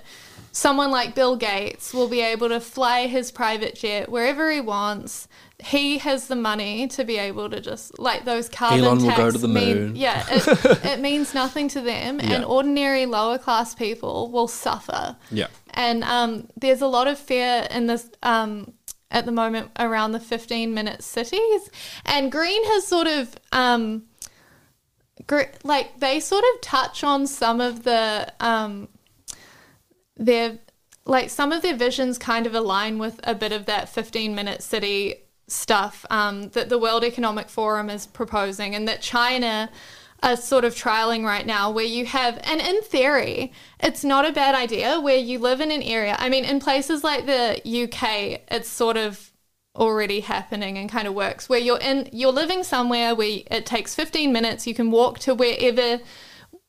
someone like Bill Gates will be able to fly his private jet wherever he wants. He has the money to be able to just, like, those carbon tax. Elon will go to the moon. Mean, yeah, it, it means nothing to them, yeah. and ordinary lower class people will suffer. Yeah, and um, there's a lot of fear in this um, at the moment around the fifteen-minute cities, and Green has sort of um, gr- like they sort of touch on some of the um, their like some of their visions kind of align with a bit of that fifteen-minute city stuff um, that the World Economic Forum is proposing and that China are sort of trialing right now, where you have, and in theory, it's not a bad idea, where you live in an area. I mean, in places like the U K, it's sort of already happening and kind of works, where you're in, you're living somewhere where it takes fifteen minutes, you can walk to wherever,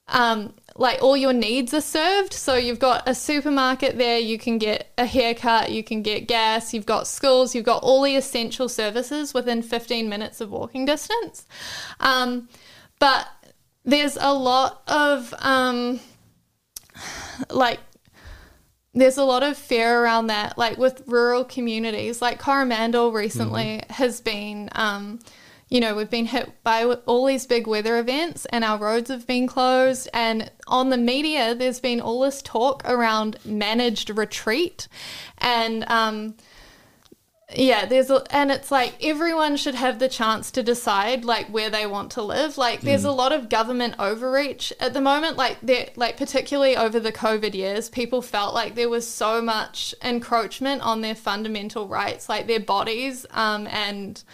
um, like all your needs are served. So you've got a supermarket there, you can get a haircut, you can get gas, you've got schools, you've got all the essential services within fifteen minutes of walking distance. Um, but there's a lot of, um, like, there's a lot of fear around that, like with rural communities, like Coromandel recently mm-hmm. has been, um, you know, we've been hit by all these big weather events and our roads have been closed. And on the media, there's been all this talk around managed retreat. And, um, yeah, there's, a, and it's like everyone should have the chance to decide like where they want to live. Like there's mm. a lot of government overreach at the moment. Like they're like, particularly over the COVID years, people felt like there was so much encroachment on their fundamental rights, like their bodies, um, and,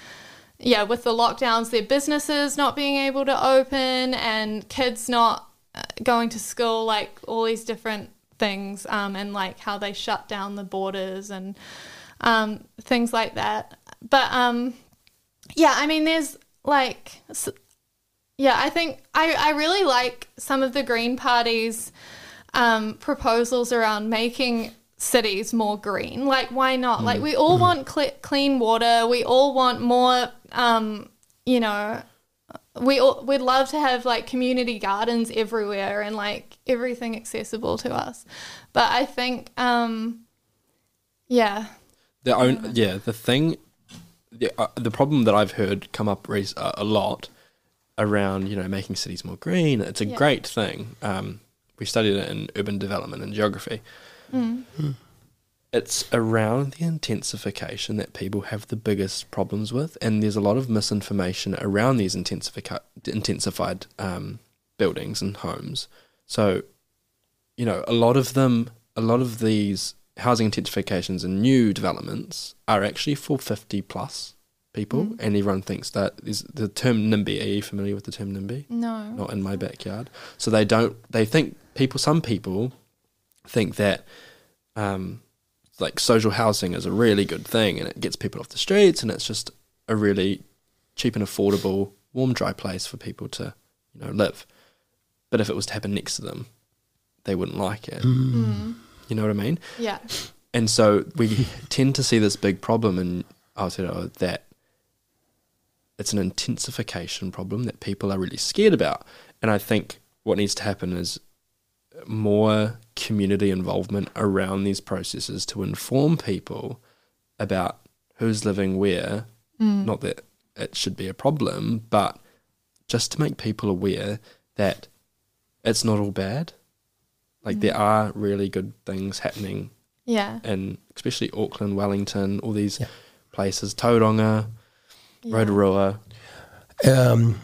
yeah, with the lockdowns, their businesses not being able to open and kids not going to school, like all these different things, um, and like how they shut down the borders and um, things like that. But, um, yeah, I mean, there's like, yeah, I think I, I really like some of the Green Party's um, proposals around making cities more green. Like, why not? Mm. Like, we all mm. want cl- clean water. We all want more, um, you know, we all, we'd love to have, like, community gardens everywhere and, like, everything accessible to us. But I think, um, yeah. The own, yeah, the thing, the, uh, the problem that I've heard come up re- uh, a lot around, you know, making cities more green, it's a yeah. great thing. Um, we studied it in urban development and geography. Mm. It's around the intensification that people have the biggest problems with, and there's a lot of misinformation around these intensifica- intensified um, buildings and homes. So, you know, a lot of them, a lot of these housing intensifications and new developments are actually for fifty plus people, mm. and everyone thinks that there's the term NIMBY. Are you familiar with the term NIMBY? No. Not in my backyard. So they don't, they think people, some people think that um, like social housing is a really good thing and it gets people off the streets and it's just a really cheap and affordable, warm, dry place for people to, you know, live. But if it was to happen next to them, they wouldn't like it. Mm. You know what I mean? Yeah. And so we tend to see this big problem, and I said oh, that it's an intensification problem that people are really scared about. And I think what needs to happen is more community involvement around these processes to inform people about who's living where, mm. not that it should be a problem, but just to make people aware that it's not all bad. Like mm. there are really good things happening. Yeah. And especially Auckland, Wellington, all these yeah. places, Tauranga, yeah. Rotorua. Um,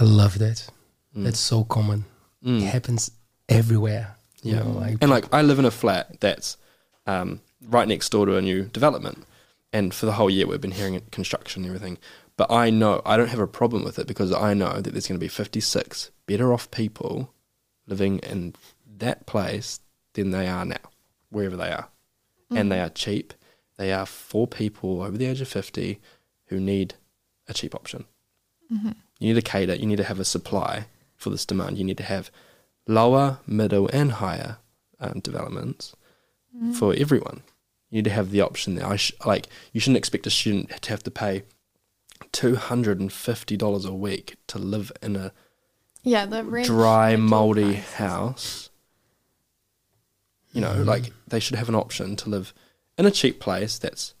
I love that. Mm. That's so common. Mm. It happens everywhere. Yeah. You know, like, and like I live in a flat that's um, right next door to a new development, and for the whole year we've been hearing it, construction and everything, but I know I don't have a problem with it because I know that there's going to be fifty-six better off people living in that place than they are now, wherever they are. Mm. And they are cheap. They are for people over the age of fifty who need a cheap option. Mm-hmm. You need to cater, you need to have a supply for this demand. You need to have lower, middle, and higher um, developments mm. for everyone. You need to have the option there. I sh- like you shouldn't expect a student to have to pay two hundred fifty dollars a week to live in a yeah, the rent, dry, mouldy house. You know, mm. like they should have an option to live in a cheap place that's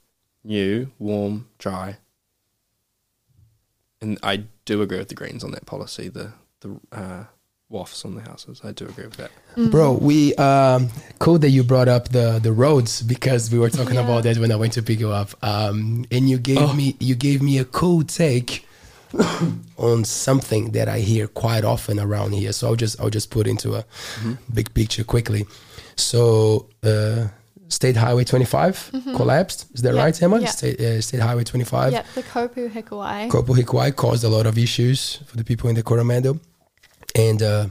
new, warm, dry. And I do agree with the Greens on that policy, the the uh, W A Fs on the houses. I do agree with that. Mm. Bro, we um, cool that you brought up the, the roads, because we were talking yeah. about that when I went to pick you up. Um, and you gave oh. me you gave me a cool take on something that I hear quite often around here. So I'll just I'll just put into a mm-hmm. big picture quickly. So uh, State Highway twenty-five mm-hmm. collapsed. Is that yep. right, Emma? Yep. State, uh, State Highway twenty-five. Yeah, the Kopu Hikuwai. Kopu Hikuwai caused a lot of issues for the people in the Coromandel. And uh,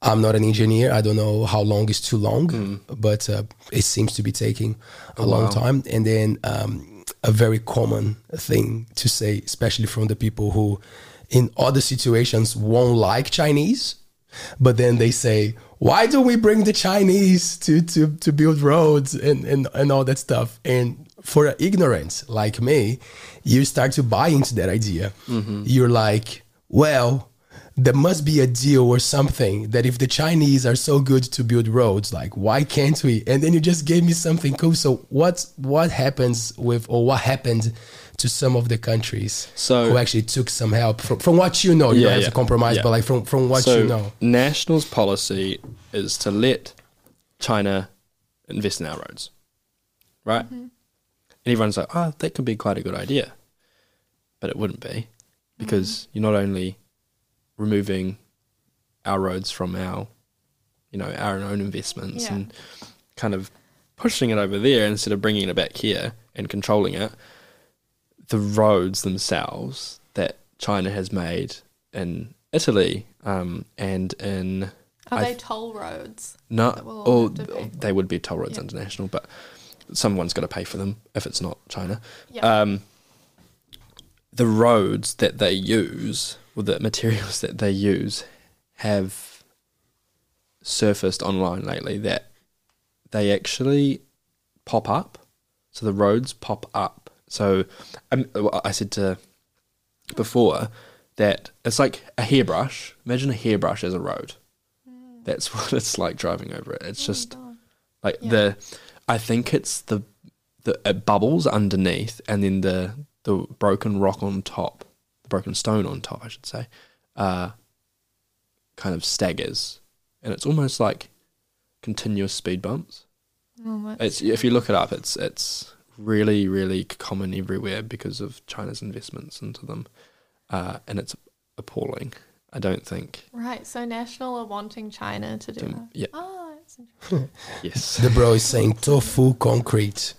I'm not an engineer. I don't know how long is too long, mm. but uh, it seems to be taking a oh, long wow. time. And then um, a very common thing to say, especially from the people who in other situations won't like Chinese, but then they say, why do we bring the Chinese to, to, to build roads and, and, and all that stuff? And for an ignorant like me, you start to buy into that idea. Mm-hmm. You're like, well, there must be a deal or something that if the Chinese are so good to build roads, like, why can't we? And then you just gave me something cool. So what what happens with, or what happened to some of the countries so, who actually took some help from, from what you know? You yeah, don't have yeah, to compromise, yeah. but like from, from what so, you know. National's policy is to let China invest in our roads, right? Mm-hmm. And everyone's like, oh, that could be quite a good idea. But it wouldn't be, because mm-hmm. you're not only removing our roads from our, you know, our own investments yeah. and kind of pushing it over there instead of bringing it back here and controlling it. The roads themselves that China has made in Italy um, and in... Are I've, they toll roads? No, or they would be toll roads yeah. international, but someone's got to pay for them if it's not China. Yeah. Um, the roads that they use... Well, the materials that they use have surfaced online lately that they actually pop up. So the roads pop up. So um, I said to before that it's like a hairbrush. Imagine a hairbrush as a road. Mm. That's what it's like driving over it. It's oh just like yeah. the. I think it's the the it bubbles underneath, and then the the broken rock on top. broken stone on top, I should say, uh, kind of staggers, and it's almost like continuous speed bumps. Oh, it's if you look it up, it's it's really really common everywhere because of China's investments into them, uh, and it's appalling. I don't think. Right, so National are wanting China to do um, that. Yeah. Oh, that's interesting. Yes. The bro is saying tofu concrete.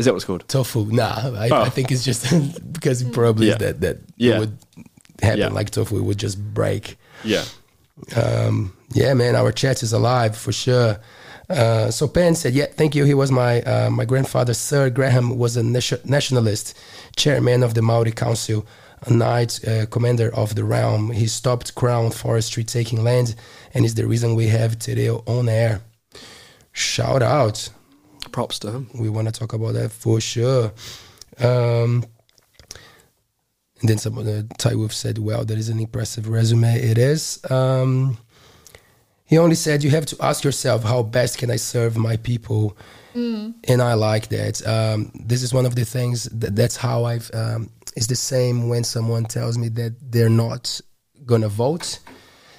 Is that what it's called? Tofu. Nah, I, oh. I think it's just because probably yeah. that that yeah. would happen. Yeah. Like tofu, it would just break. Yeah. Um, yeah, man, our chat is alive for sure. Uh, so Penn said, yeah, thank you. He was my uh, my grandfather. Sir Graham was a nation- nationalist, chairman of the Maori Council, a knight, uh, commander of the realm. He stopped Crown Forestry taking land and is the reason we have Te Reo on air. Shout out. Props to him. We want to talk about that for sure. Um, and then someone, uh, Ty Wolf said, "Wow, that is an impressive resume." It is. Um, he only said, "You have to ask yourself, how best can I serve my people?" Mm. And I like that. Um, this is one of the things that, that's how I've. Um, it's the same when someone tells me that they're not gonna vote.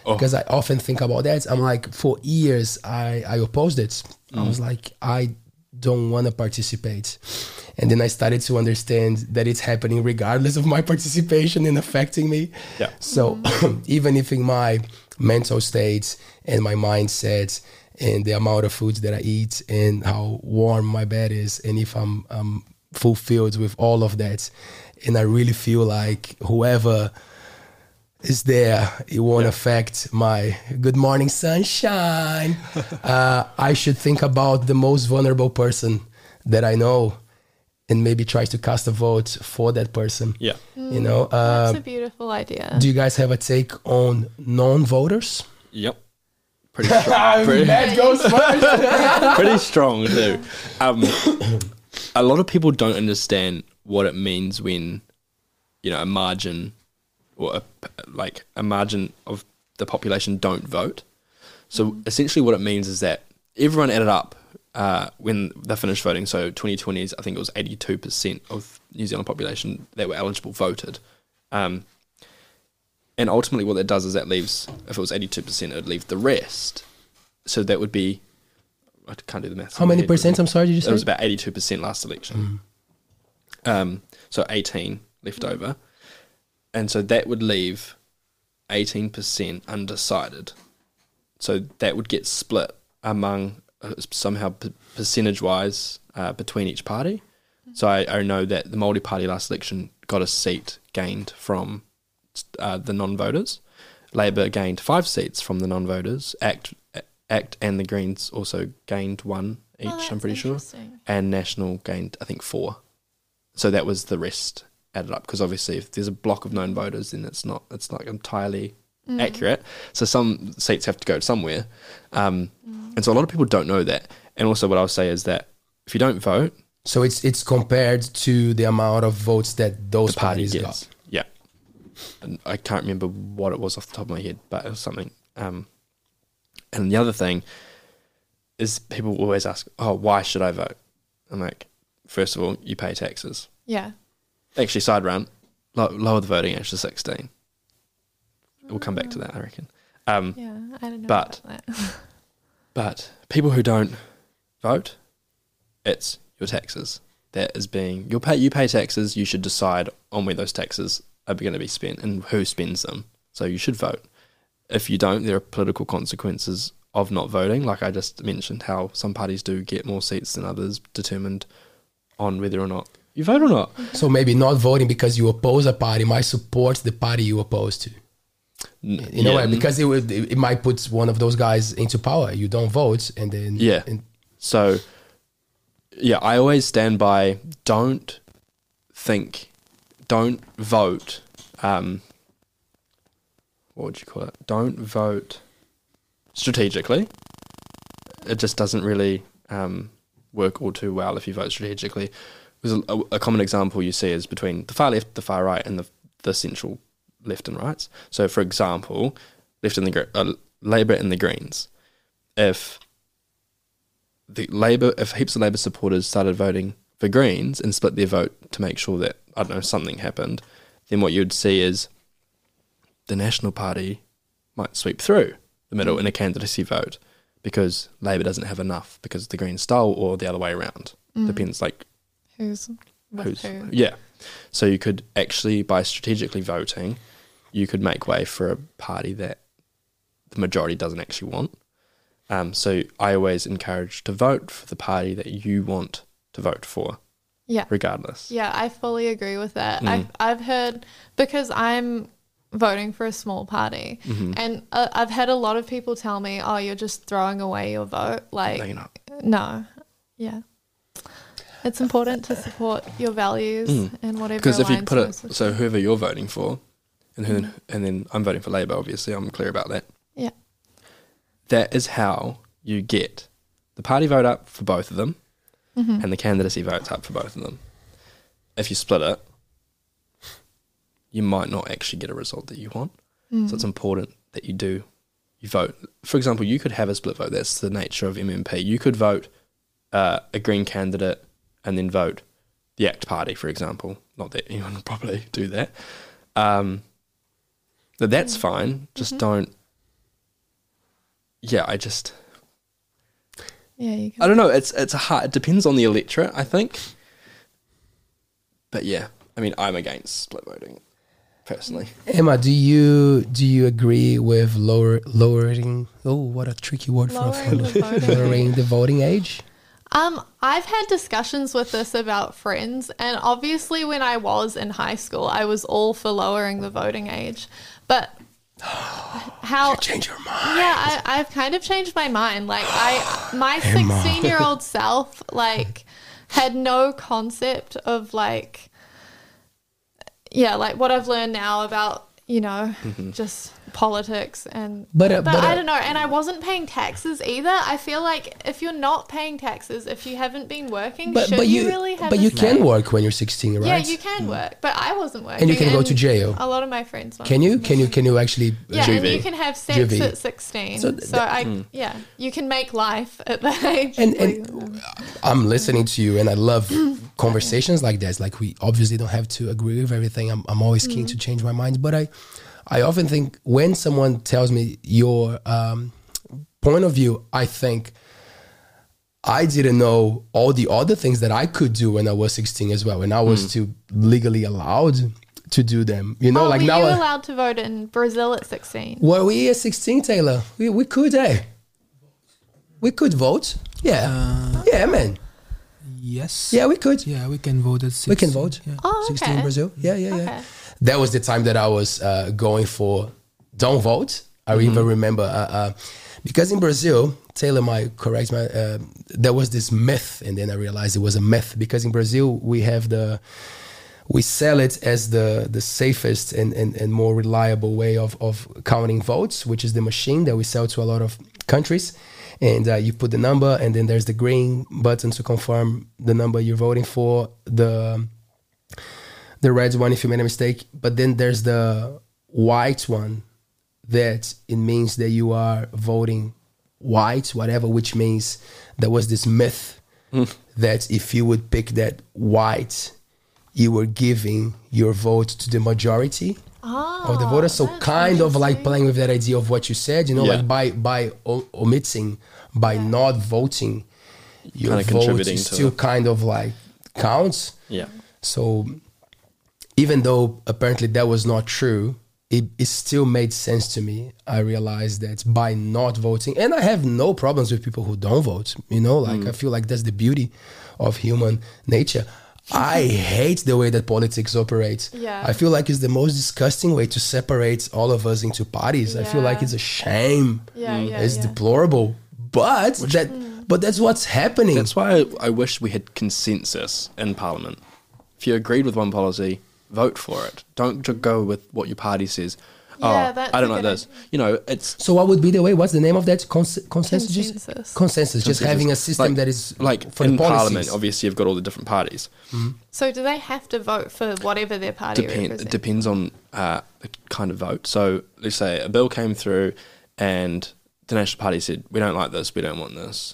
Oh. Because I often think about that. I'm like, for years I I opposed it. Mm. I was like, I. don't want to participate. And then I started to understand that it's happening regardless of my participation and affecting me. Yeah. So mm-hmm. even if in my mental state and my mindset and the amount of foods that I eat and how warm my bed is, and if I'm, I'm fulfilled with all of that, and I really feel like whoever is there, it won't yeah. affect my good morning sunshine. uh, I should think about the most vulnerable person that I know and maybe try to cast a vote for that person. Yeah. Mm, you know, uh, that's a beautiful idea. Do you guys have a take on non-voters? Yep. Pretty strong. pretty, that goes first. Pretty strong too. Um, a lot of people don't understand what it means when, you know, a margin or a, like a margin of the population don't vote. So mm. essentially what it means is that everyone added up uh, when they finished voting. So twenty twenties, I think it was eighty-two percent of New Zealand population that were eligible voted. Um, and ultimately what that does is that leaves, if it was eighty-two percent, it would leave the rest. So that would be, I can't do the maths. How many percent? I'm sorry, did you say? It was about eighty-two percent last election. Mm. Um, so eighteen left over. And so that would leave eighteen percent undecided. So that would get split among, uh, somehow p- percentage-wise, uh, between each party. So I, I know that the Māori Party last election got a seat gained from uh, the non-voters. Labour gained five seats from the non-voters. Act Act and the Greens also gained one each, oh, I'm pretty sure. And National gained, I think, four. So that was the rest added up, because obviously if there's a block of known voters, then it's not it's not entirely mm. accurate. So some seats have to go somewhere. Um, mm. And so a lot of people don't know that. And also what I'll say is that if you don't vote... So it's it's compared to the amount of votes that those parties got. Yeah. And I can't remember what it was off the top of my head, but it was something... Um, And the other thing is people always ask, oh, why should I vote? I'm like, first of all, you pay taxes. Yeah. Actually, side round, lo- lower the voting age to sixteen. We'll come back to that, I reckon. Um, yeah, I don't know but, about that. But people who don't vote, it's your taxes. That is being, you'll pay, you pay taxes, you should decide on where those taxes are going to be spent and who spends them. So you should vote. If you don't, there are political consequences of not voting. Like I just mentioned, how some parties do get more seats than others, determined on whether or not you vote or not. So maybe not voting because you oppose a party might support the party you oppose to. You yeah. know, because it would it might put one of those guys into power. You don't vote, and then yeah. And so yeah, I always stand by. Don't think. Don't vote. Um, What would you call it? Don't vote strategically. It just doesn't really um, work all too well if you vote strategically. There's a, a common example you see is between the far left, the far right, and the the central left and rights. So, for example, left and the uh, Labour and the Greens. If the Labour, if heaps of Labour supporters started voting for Greens and split their vote to make sure that, I don't know, something happened, then what you'd see is the National Party might sweep through the middle in a candidacy vote because Labour doesn't have enough because the Greens stole, or the other way around. Mm. Depends, like... Who's with who's, who. Yeah. So you could actually, by strategically voting, you could make way for a party that the majority doesn't actually want. Um, so I always encourage to vote for the party that you want to vote for. Yeah. Regardless. Yeah, I fully agree with that. Mm. I've, I've heard... Because I'm... voting for a small party, mm-hmm. and uh, I've had a lot of people tell me, "Oh, you're just throwing away your vote." Like, no, you're not. No, yeah, it's important to support your values mm. and whatever. Because if you put it, so whoever you're voting for, and who, mm. and then I'm voting for Labour. Obviously, I'm clear about that. Yeah, that is how you get the party vote up for both of them, mm-hmm. and the candidacy votes up for both of them. If you split it, you might not actually get a result that you want. Mm. So it's important that you do, you vote. For example, you could have a split vote. That's the nature of M M P. You could vote uh, a Green candidate and then vote the Act Party, for example. Not that anyone would probably do that. Um, but that's mm. fine. Just mm-hmm. don't... Yeah, I just... Yeah, you can. I don't know. It's, it's a hard... It depends on the electorate, I think. But yeah, I mean, I'm against split voting. Personally. Emma, do you do you agree with lower lowering? Oh, what a tricky word lowering for a voting. Voting. Lowering the voting age. Um, I've had discussions with this about friends, and obviously, when I was in high school, I was all for lowering the voting age. But how you change your mind? Yeah, I, I've kind of changed my mind. Like I, my sixteen-year-old self, like, had no concept of like. Yeah, like what I've learned now about you know, mm-hmm. just politics and but, uh, but, but I uh, don't know. And I wasn't paying taxes either. I feel like if you're not paying taxes, if you haven't been working, but, should but you, you really have But you say? Can work when you're sixteen, right? Yeah, you can mm. work. But I wasn't working. And you can and go to jail. A lot of my friends weren't. Can you? Can you Can you actually... Yeah, uh, and you can have sex J V. At sixteen. So, th- so I, mm. yeah, you can make life at that age. And, and I'm listening to you and I love conversations like this. Like, we obviously don't have to agree with everything. I'm, I'm always keen mm. to change my mind. But I... I often think when someone tells me your um, point of view, I think I didn't know all the other things that I could do when I was sixteen as well. And I was mm. too legally allowed to do them. You know, oh, like were now. Were you allowed to vote in Brazil at sixteen? Were we at sixteen, Taylor? We we could, eh? We could vote. Yeah. Uh, yeah, man. Yes. Yeah, we could. Yeah, we can vote at sixteen. We can vote. Yeah. Oh, okay. sixteen in Brazil. Yeah, yeah, okay. yeah. That was the time that I was uh, going for don't vote. I mm-hmm. even remember, uh, uh, because in Brazil, Taylor might correct me, uh, there was this myth, and then I realized it was a myth, because in Brazil, we have the, we sell it as the, the safest and, and, and more reliable way of, of counting votes, which is the machine that we sell to a lot of countries. And uh, you put the number, and then there's the green button to confirm the number you're voting for, the... the red one if you made a mistake, but then there's the white one that it means that you are voting white, whatever, which means there was this myth mm. that if you would pick that white, you were giving your vote to the majority oh, of the voters. So kind of like playing with that idea of what you said, you know, yeah. like by, by o- omitting, by yeah. not voting, your kind of vote is still it. Kind of like counts. Yeah. So... even though apparently that was not true, it, it still made sense to me. I realized that by not voting, and I have no problems with people who don't vote, you know, like mm. I feel like that's the beauty of human nature. I hate the way that politics operates. Yeah. I feel like it's the most disgusting way to separate all of us into parties. Yeah. I feel like it's a shame. Yeah, mm. yeah, it's yeah. deplorable, but Which, that, mm. but that's what's happening. That's why I, I wish we had consensus in Parliament. If you agreed with one policy, vote for it. Don't just go with what your party says. Yeah, oh, I don't like this. Idea. You know, it's... So what would be the way? What's the name of that? Cons- consensus? Consensus. Consensus. Consensus. Just having a system like, that is... Like for in Parliament, obviously, you've got all the different parties. Mm-hmm. So do they have to vote for whatever their party Depend- represents? It depends on uh, the kind of vote. So let's say a bill came through and the National Party said, we don't like this, we don't want this.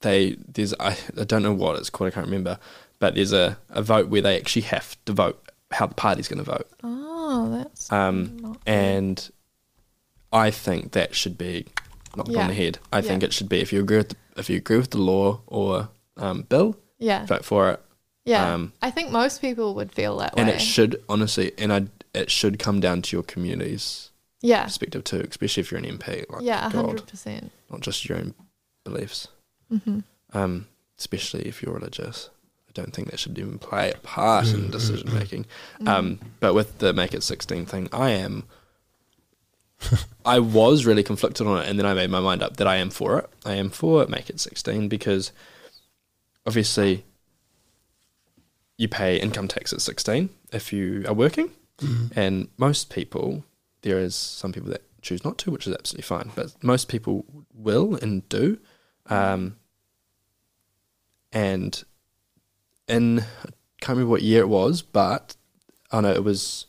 They there's I, I don't know what it's called, I can't remember, but there's a, a vote where they actually have to vote how the party's going to vote. Oh, that's um, not and I think that should be knocked yeah. on the head. I yeah. think it should be if you agree with the, if you agree with the law or um, bill, yeah. vote for it. Yeah, um, I think most people would feel that and way. And it should honestly, and I it should come down to your community's yeah. perspective too, especially if you're an M P. Like, yeah, hundred percent. Not just your own beliefs, mm-hmm. um, especially if you're religious. Don't think that should even play a part in decision making. Um, but with the Make It sixteen thing, I am, I was really conflicted on it, and then I made my mind up that I am for it. I am for Make It sixteen because obviously you pay income tax at sixteen if you are working, mm-hmm. and most people, there is some people that choose not to, which is absolutely fine, but most people will and do. Um, and in, I can't remember what year it was, but I oh know it was,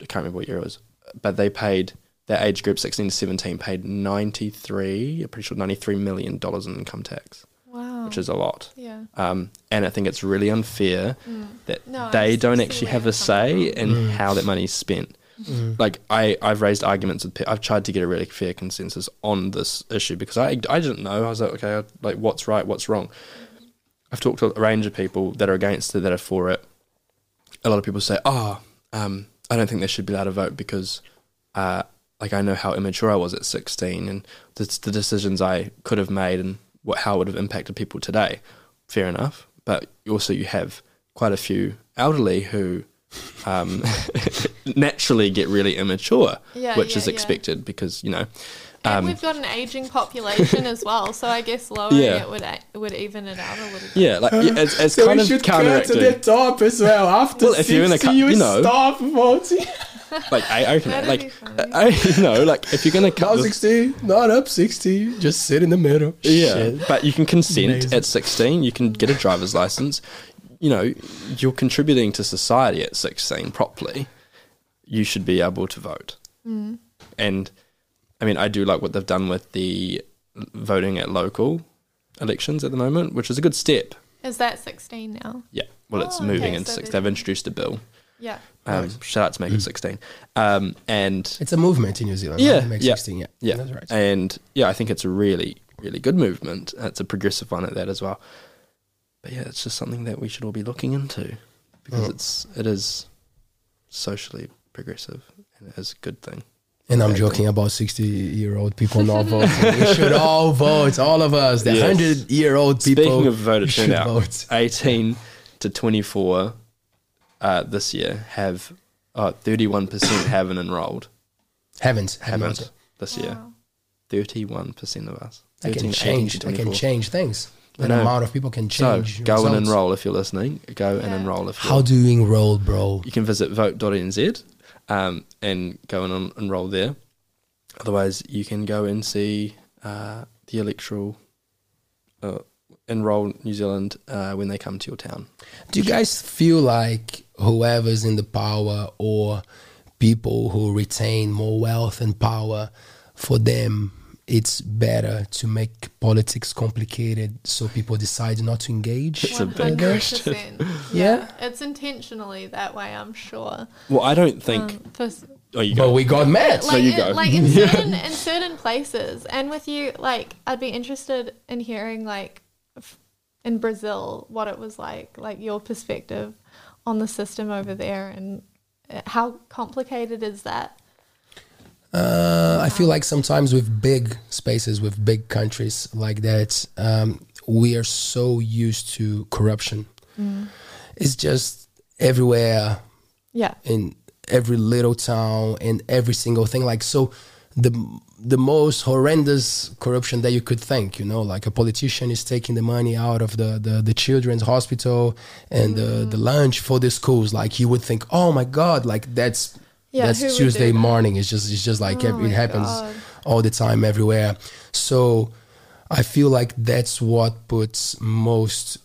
I can't remember what year it was, but they paid, that age group sixteen to seventeen paid ninety-three, I'm pretty sure ninety-three million dollars in income tax. Wow. Which is a lot. Yeah. Um, and I think it's really unfair mm. that no, they don't actually have a say in mm. how that money's spent. Mm. Like I, I've raised arguments with people. I've tried to get a really fair consensus on this issue because I, I didn't know. I was like, okay, like what's right, what's wrong? I've talked to a range of people that are against it, that are for it. A lot of people say, oh, um, I don't think they should be allowed to vote because uh, like I know how immature I was at sixteen and the, the decisions I could have made and what, how it would have impacted people today. Fair enough. But also you have quite a few elderly who um, naturally get really immature, yeah, which yeah, is expected yeah. because, you know, And um, we've got an aging population as well, so I guess lowering yeah. it would it would even it out a little bit. Yeah, like yeah, it's, it's so kind of counteracting. So we should cut to the top as well. After well, sixty, if you're in a cu- you, you know, stop voting. Like, I reckon, like, I, you know, like, if you're going to cut... Not sixteen, not up sixty, just sit in the middle. Yeah, shit. But you can consent. Amazing. At sixteen, you can get a driver's license. You know, you're contributing to society at sixteen properly. You should be able to vote. Mm. And, I mean, I do like what they've done with the voting at local elections at the moment, which is a good step. Is that sixteen now? Yeah. Well, oh, it's moving okay, into so sixteen. They've introduced a bill. Yeah. Um, nice. Shout out to make it sixteen. Um, and it's a movement in New Zealand. Yeah. Right? Make yeah, sixteen. Yeah. Yeah. That's right. And yeah, I think it's a really, really good movement. It's a progressive one at that as well. But yeah, it's just something that we should all be looking into because mm. it's it is socially progressive and it is a good thing. And I'm joking about sixty-year-old people not voting. We should all vote, all of us. The hundred-year-old yes. people. Speaking of voter turnout, vote. eighteen to twenty-four uh, this year have uh, thirty-one percent haven't enrolled. Haven't haven't, haven't this wow. year. thirty-one percent of us. That can change. That can change things. An amount of people can change. So go results. and enroll if you're listening. Go yeah. and enroll if. You're How do you enroll, bro? You can visit vote dot N Z. Um, and go and en- enroll there. Otherwise, you can go and see uh, the electoral uh, enroll New Zealand uh, when they come to your town. Do you guys feel like whoever's in the power or people who retain more wealth and power, for them, it's better to make politics complicated so people decide not to engage? It's a big question. Yeah. It's intentionally that way, I'm sure. Well, I don't think... Um, for, oh, you go. Well, we got mad. Like, so you in, go. Like in, yeah. certain, in certain places. And with you, like, I'd be interested in hearing, like, in Brazil, what it was like, like your perspective on the system over there and how complicated is that? Uh, I feel like sometimes with big spaces, with big countries like that, um, we are so used to corruption. Mm. It's just everywhere. Yeah. In every little town, in every single thing. Like, so the the most horrendous corruption that you could think, you know, like a politician is taking the money out of the, the, the children's hospital and mm. the, the lunch for the schools. Like, you would think, oh my God, like that's... Yeah, that's Tuesday that? morning. It's just it's just like oh it happens God. all the time, everywhere. So I feel like that's what puts most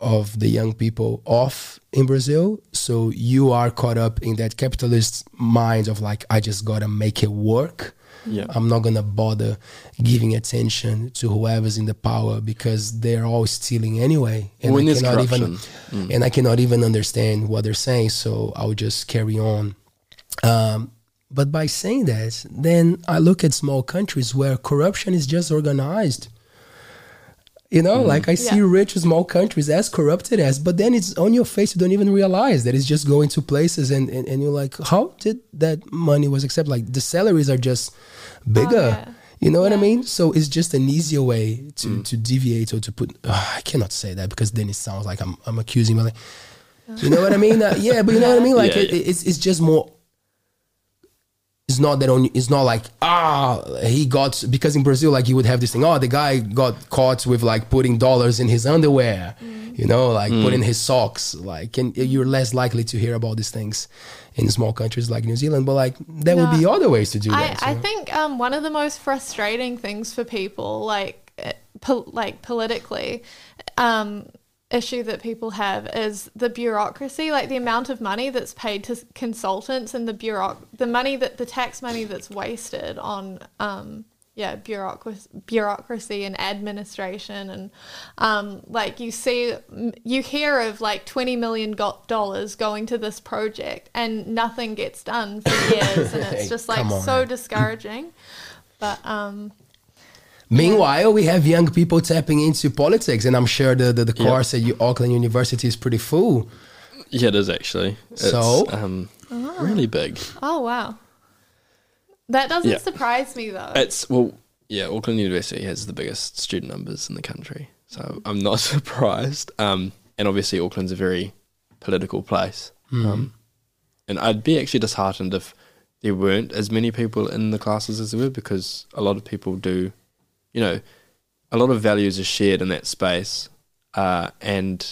of the young people off in Brazil. So you are caught up in that capitalist mind of like, I just gotta make it work. Yeah. I'm not gonna bother giving attention to whoever's in the power because they're all stealing anyway. And when I cannot even mm. and I cannot even understand what they're saying. So I'll just carry on. Um, but by saying that, then I look at small countries where corruption is just organized. You know, mm. like I see yeah. rich small countries as corrupted as, but then it's on your face. You don't even realize that it's just going to places and, and, and you're like, how did that money was accepted? Like the salaries are just bigger. Oh, yeah. You know yeah. what I mean? So it's just an easier way to, mm. to deviate or to put, oh, I cannot say that because then it sounds like I'm, I'm accusing. Like, you know what I mean? Uh, yeah, but you know what I mean? Like yeah, it, yeah. it's it's just more. It's not that only, it's not like, ah, he got, because in Brazil, like you would have this thing, oh, the guy got caught with like putting dollars in his underwear, mm. you know, like mm. putting his socks, like, and you're less likely to hear about these things in small countries like New Zealand, but like there no, would be other ways to do I, that. So. I think um, one of the most frustrating things for people, like, po- like politically, um, issue that people have is the bureaucracy, like the amount of money that's paid to consultants and the bureauc the money that the tax money that's wasted on um yeah bureaucracy bureaucracy and administration and um like you see you hear of like twenty million dollars going to this project and nothing gets done for years and it's just like so discouraging. But um meanwhile, we have young people tapping into politics, and I'm sure the, the, the yeah. course at Auckland University is pretty full. Yeah, it is actually. It's, so um, oh. really big. Oh, wow. That doesn't yeah. surprise me, though. It's well, yeah, Auckland University has the biggest student numbers in the country, so mm-hmm. I'm not surprised. Um, and obviously, Auckland's a very political place. Mm-hmm. Um, and I'd be actually disheartened if there weren't as many people in the classes as there were, because a lot of people do... You know, a lot of values are shared in that space, uh, and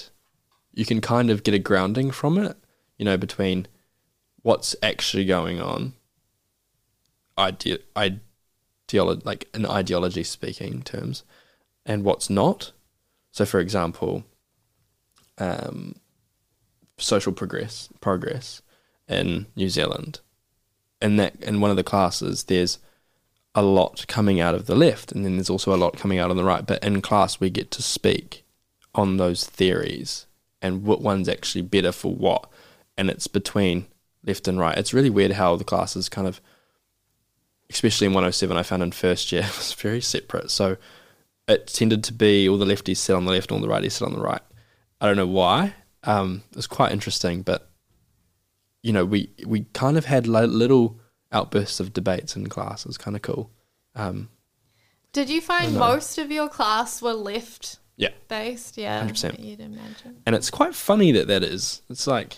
you can kind of get a grounding from it, you know, between what's actually going on, ide- ideolo- like in ideology speaking terms, and what's not. So, for example, um, social progress progress in New Zealand. In that, in one of the classes, there's a lot coming out of the left, and then there's also a lot coming out on the right. But in class, we get to speak on those theories and what one's actually better for what, and it's between left and right. It's really weird how the classes kind of, especially in one oh seven, I found in first year, it was very separate. So it tended to be all the lefties sit on the left and all the righties sit on the right. I don't know why. Um, it was quite interesting, but you know, we, we kind of had little outbursts of debates in class. It was kind of cool. Um, Did you find most of your class were left? Yeah. Based, yeah. one hundred percent. You'd imagine. And it's quite funny that that is. It's like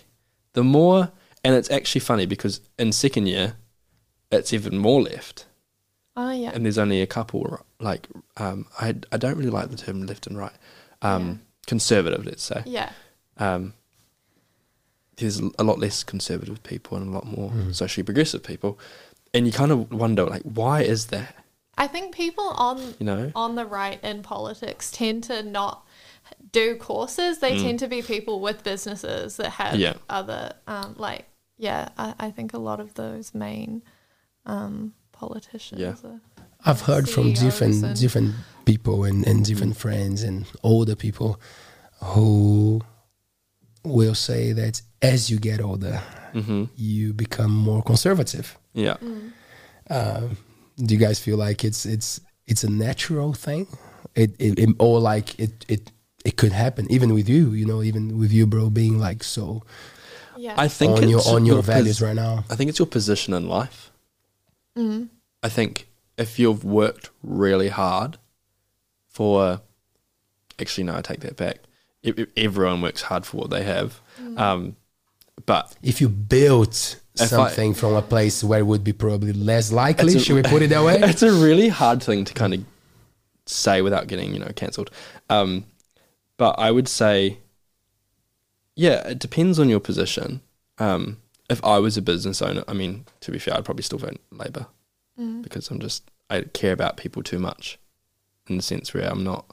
the more, and it's actually funny because in second year, it's even more left. Oh, yeah. And there's only a couple, like, um, I I don't really like the term left and right. Um, yeah. Conservative, let's say. Yeah. Um, there's a lot less conservative people and a lot more mm. socially progressive people. And you kind of wonder, like, why is that? I think people on you know? on the right in politics tend to not do courses. They mm. tend to be people with businesses that have yeah. other, um, like, yeah, I, I think a lot of those main um, politicians yeah. are I've heard C E Os from different and different people and, and different mm. friends and older people who will say that as you get older, mm-hmm. you become more conservative. Yeah. Mm. Uh, Do you guys feel like it's it's it's a natural thing, it, it, it or like it, it it could happen even with you, you know, even with you, bro, being like so. Yeah, I think on it's your on your, your values pos- right now. I think it's your position in life. Mm-hmm. I think if you've worked really hard for, actually no, I take that back. It, it, everyone works hard for what they have, mm-hmm. um, but if you built. Something I, from a place where it would be probably less likely, a, should we put it that way? It's a really hard thing to kind of say without getting, you know, cancelled. Um, but I would say, yeah, it depends on your position. Um, if I was a business owner, I mean, to be fair, I'd probably still vote Labour mm. because I'm just, I care about people too much in the sense where I'm not.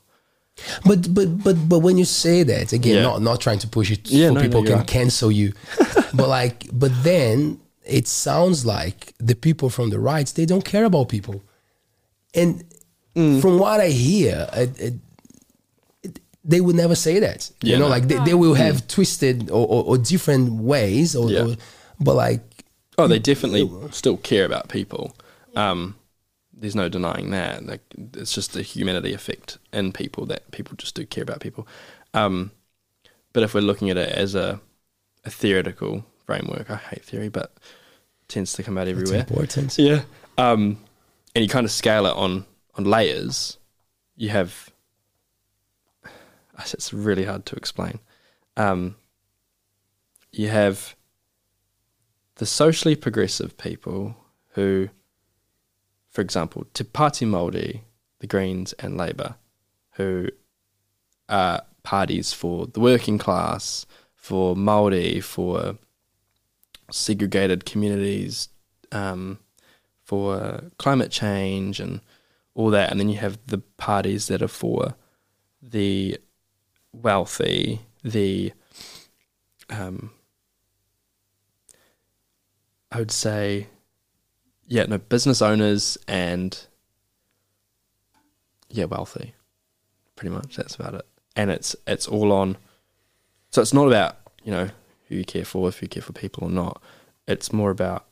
But but but but when you say that again, yeah. not not trying to push it, yeah, so no, people no, can right. cancel you. But like, but then it sounds like the people from the right, they don't care about people. And mm. from what I hear, it, it, it, they would never say that. Yeah, you know, no. like they, they will have mm. twisted or, or, or different ways. Or, yeah. or but like, oh, they definitely you, still care about people. Yeah. Um, There's no denying that. Like, it's just the humanity effect in people that people just do care about people. Um, but if we're looking at it as a, a theoretical framework, I hate theory, but it tends to come out everywhere. It's important. Yeah. Um, and you kind of scale it on, on layers. You have... It's really hard to explain. Um, you have the socially progressive people who... For example, Te Pāti Māori, the Greens and Labour, who are parties for the working class, for Māori, for segregated communities, um, for climate change and all that. And then you have the parties that are for the wealthy, the, um, I would say... Yeah, no, business owners and, yeah, wealthy, pretty much, that's about it. And it's it's all on, so it's not about, you know, who you care for, if you care for people or not. It's more about,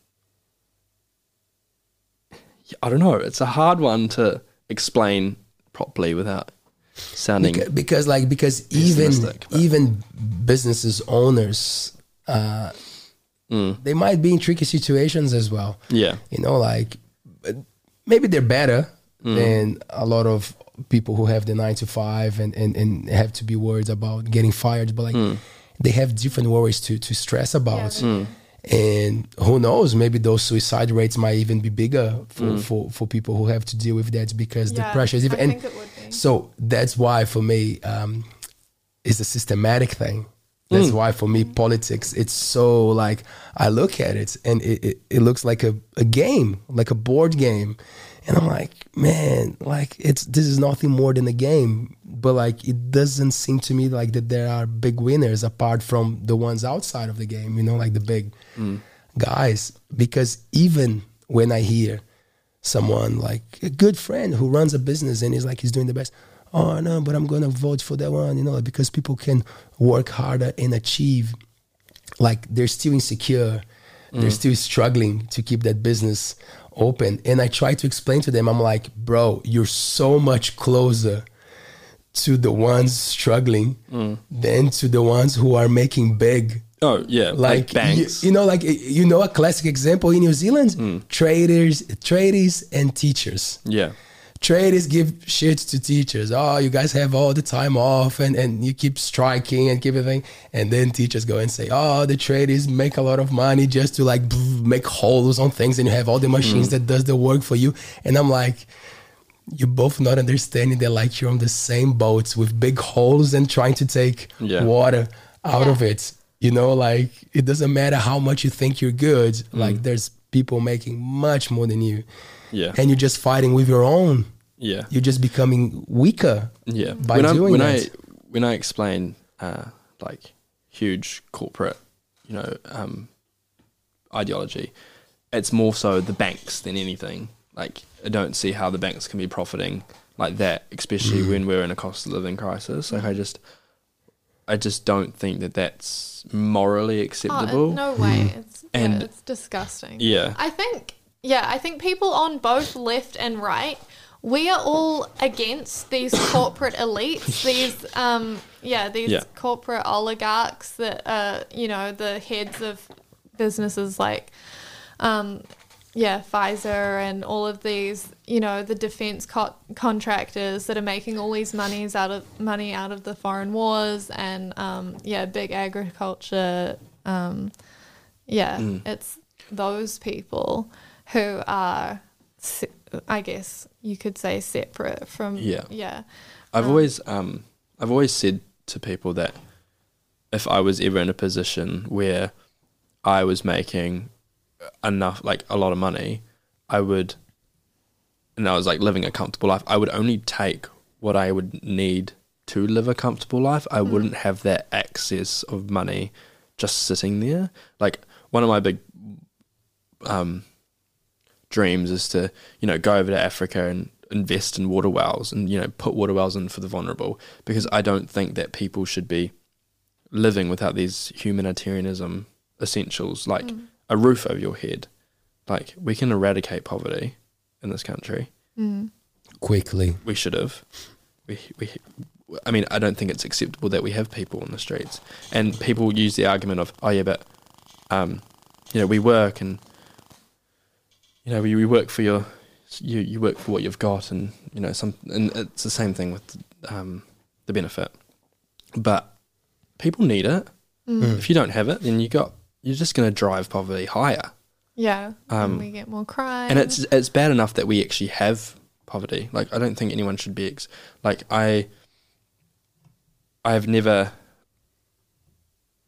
I don't know, it's a hard one to explain properly without sounding... Because, because like, because even, even businesses owners... Uh, Mm. They might be in tricky situations as well. Yeah. You know, like maybe they're better mm. than a lot of people who have the nine to five and, and, and have to be worried about getting fired. But like mm. they have different worries to, to stress about. Yeah, mm. And who knows, maybe those suicide rates might even be bigger for, mm. for, for people who have to deal with that because yeah, the pressure is even. I and think it would be. So that's why for me, um, it's a systematic thing. That's mm. why for me, politics, it's so like, I look at it and it, it, it looks like a, a game, like a board game. And I'm like, man, like it's, this is nothing more than a game. But like, it doesn't seem to me like that there are big winners apart from the ones outside of the game, you know, like the big mm. guys. Because even when I hear someone like a good friend who runs a business and he's like, he's doing the best. Oh, no, but I'm going to vote for that one, you know, because people can work harder and achieve. Like, they're still insecure. Mm. They're still struggling to keep that business open. And I try to explain to them, I'm like, bro, you're so much closer to the ones struggling mm. than to the ones who are making big. Oh, yeah, like, like banks. You, you know, like, you know, a classic example in New Zealand, mm. traders, tradies and teachers. Yeah. Traders give shits to teachers. Oh, you guys have all the time off and, and you keep striking and keep everything. And then teachers go and say, oh, the traders make a lot of money just to like make holes on things. And you have all the machines mm. that does the work for you. And I'm like, you both not understanding that like you're on the same boats with big holes and trying to take yeah. water out yeah. of it. You know, like it doesn't matter how much you think you're good. Mm. Like there's people making much more than you. Yeah. And you're just fighting with your own. Yeah, you're just becoming weaker. Yeah, by when doing when that. I, when I explain uh, like huge corporate, you know, um, ideology, it's more so the banks than anything. Like, I don't see how the banks can be profiting like that, especially mm. when we're in a cost of living crisis. Like, I just, I just don't think that that's morally acceptable. Oh, no way! Mm. It's, and yeah, it's disgusting. Yeah, I think. Yeah, I think people on both left and right. We are all against these corporate elites, these, um, yeah, these yeah. corporate oligarchs that are, you know, the heads of businesses like, um, yeah, Pfizer and all of these, you know, the defense co- contractors that are making all these monies out of money out of the foreign wars and, um, yeah, big agriculture. Um, yeah, mm. it's those people who are, I guess you could say, separate from yeah yeah I've um, always um I've always said to people that if I was ever in a position where I was making enough, like a lot of money, I would, and I was like living a comfortable life, I would only take what I would need to live a comfortable life. I mm. wouldn't have that excess of money just sitting there. Like, one of my big um dreams is to, you know, go over to Africa and invest in water wells and, you know, put water wells in for the vulnerable, because I don't think that people should be living without these humanitarianism essentials, like mm. a roof over your head. Like, we can eradicate poverty in this country mm. quickly. We should have. We, we, I mean, I don't think it's acceptable that we have people on the streets, and people use the argument of, oh yeah, but um, you know, we work and, you know, you work for your, you, you work for what you've got, and you know some, and it's the same thing with um, the benefit. But people need it. Mm. If you don't have it, then you got you're just going to drive poverty higher. Yeah, um, and we get more crime. And it's it's bad enough that we actually have poverty. Like, I don't think anyone should be ex- like I. I have never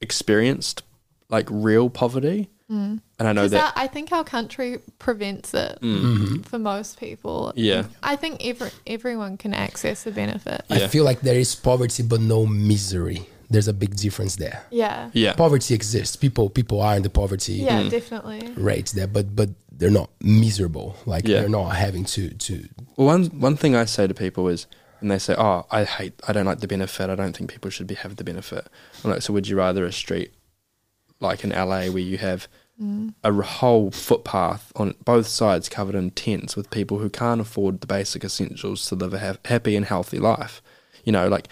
experienced like real poverty. Mm. And I know that our, I think our country prevents it mm-hmm. for most people. Yeah, I think every everyone can access the benefit. Yeah. I feel like there is poverty, but no misery. There's a big difference there. Yeah, yeah. Poverty exists. People people are in the poverty. Yeah, mm. definitely. Rates there, but but they're not miserable. Like yeah. they're not having to to. Well, one one thing I say to people is, and they say, "Oh, I hate. I don't like the benefit. I don't think people should be have the benefit." I'm like, so would you rather a street like in L A where you have mm. a whole footpath on both sides covered in tents with people who can't afford the basic essentials to live a ha- happy and healthy life? You know, like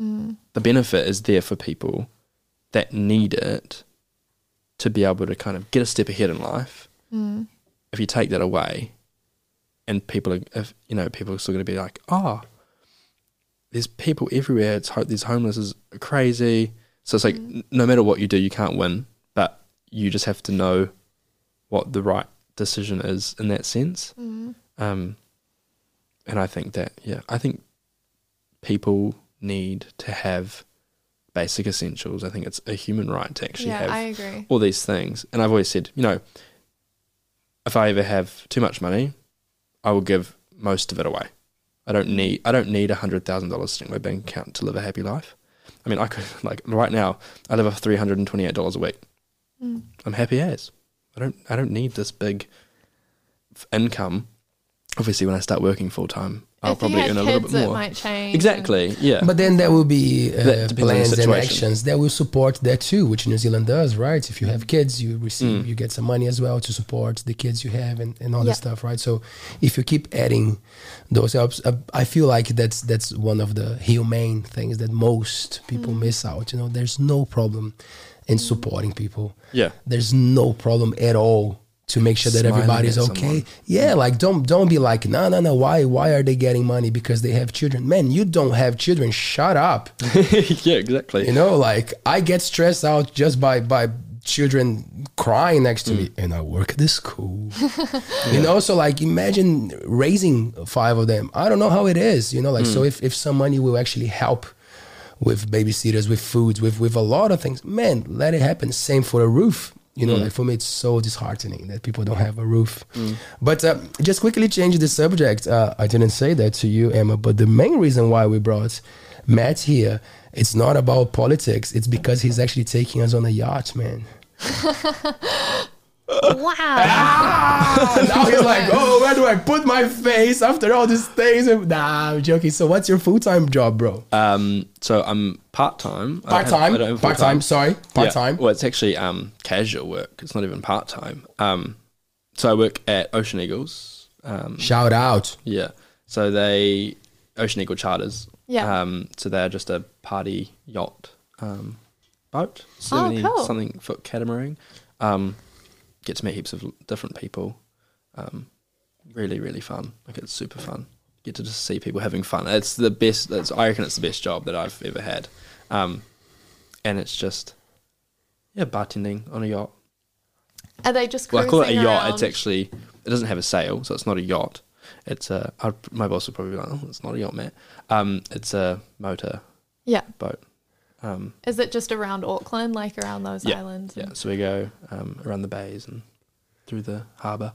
mm. the benefit is there for people that need it to be able to kind of get a step ahead in life. Mm. If you take that away, and people are, if, you know, people are still going to be like, oh, there's people everywhere. It's ho- these homeless is crazy. So it's like, mm. no matter what you do, you can't win, but you just have to know what the right decision is in that sense. Mm. Um, and I think that, yeah, I think people need to have basic essentials. I think it's a human right to actually yeah, have I agree. all these things. And I've always said, you know, if I ever have too much money, I will give most of it away. I don't need I don't need one hundred thousand dollars sitting in my bank account to live a happy life. I mean, I could, like, right now, I live off three hundred twenty-eight dollars a week. Mm. I'm happy as. I don't I don't need this big income. Obviously, when I start working full-time, I'll if probably earn a little bit more. It might change. Exactly, yeah. But then there will be uh, plans and actions that will support that too, which New Zealand does, right? If you have kids, you receive, mm. you get some money as well to support the kids you have and, and all yeah. that stuff, right? So if you keep adding those helps, uh, I feel like that's that's one of the humane things that most people mm. miss out. You know, there's no problem in supporting people. Yeah. There's no problem at all to make sure that everybody's okay. Yeah, like don't don't be like, no, no, no, why why are they getting money because they have children? Man, you don't have children, shut up. Yeah, exactly. You know, like I get stressed out just by by children crying next to mm. me, and I work at this school. yeah. You know, so like imagine raising five of them. I don't know how it is, you know, like mm. so if, if some money will actually help with babysitters, with foods, with with a lot of things, man, let it happen. Same for a roof. You know, mm. like for me, it's so disheartening that people don't have a roof. Mm. But uh, just quickly change the subject. Uh, I didn't say that to you, Emma, but the main reason why we brought Matt here, it's not about politics. It's because he's actually taking us on a yacht, man. Wow. Ah, now he's like, oh, where do I put my face after all these things? Nah, I'm joking. So what's your full-time job, bro? Um, so I'm part-time. Part-time? I don't have, I don't have part-time, sorry. Part-time. Yeah. Well, it's actually um, casual work. It's not even part-time. Um, so I work at Ocean Eagles. Um, Shout out. Yeah. So they, Ocean Eagle Charters. Yeah. Um, so they're just a party yacht um, boat. seventy oh, cool. Something foot catamaran. Um Get to meet heaps of different people. Um, really, really fun. Like it's super fun. Get to just see people having fun. It's the best. It's, I reckon it's the best job that I've ever had. Um, and it's just, yeah, bartending on a yacht. Are they just cruising well, I call it a yacht. Around? It's actually, it doesn't have a sail, so it's not a yacht. It's a, I'd, my boss would probably be like, oh, it's not a yacht, Matt. Um, it's a motor yeah. boat. Um, Is it just around Auckland, like around those yeah, islands? Yeah, so we go um, around the bays and through the harbour.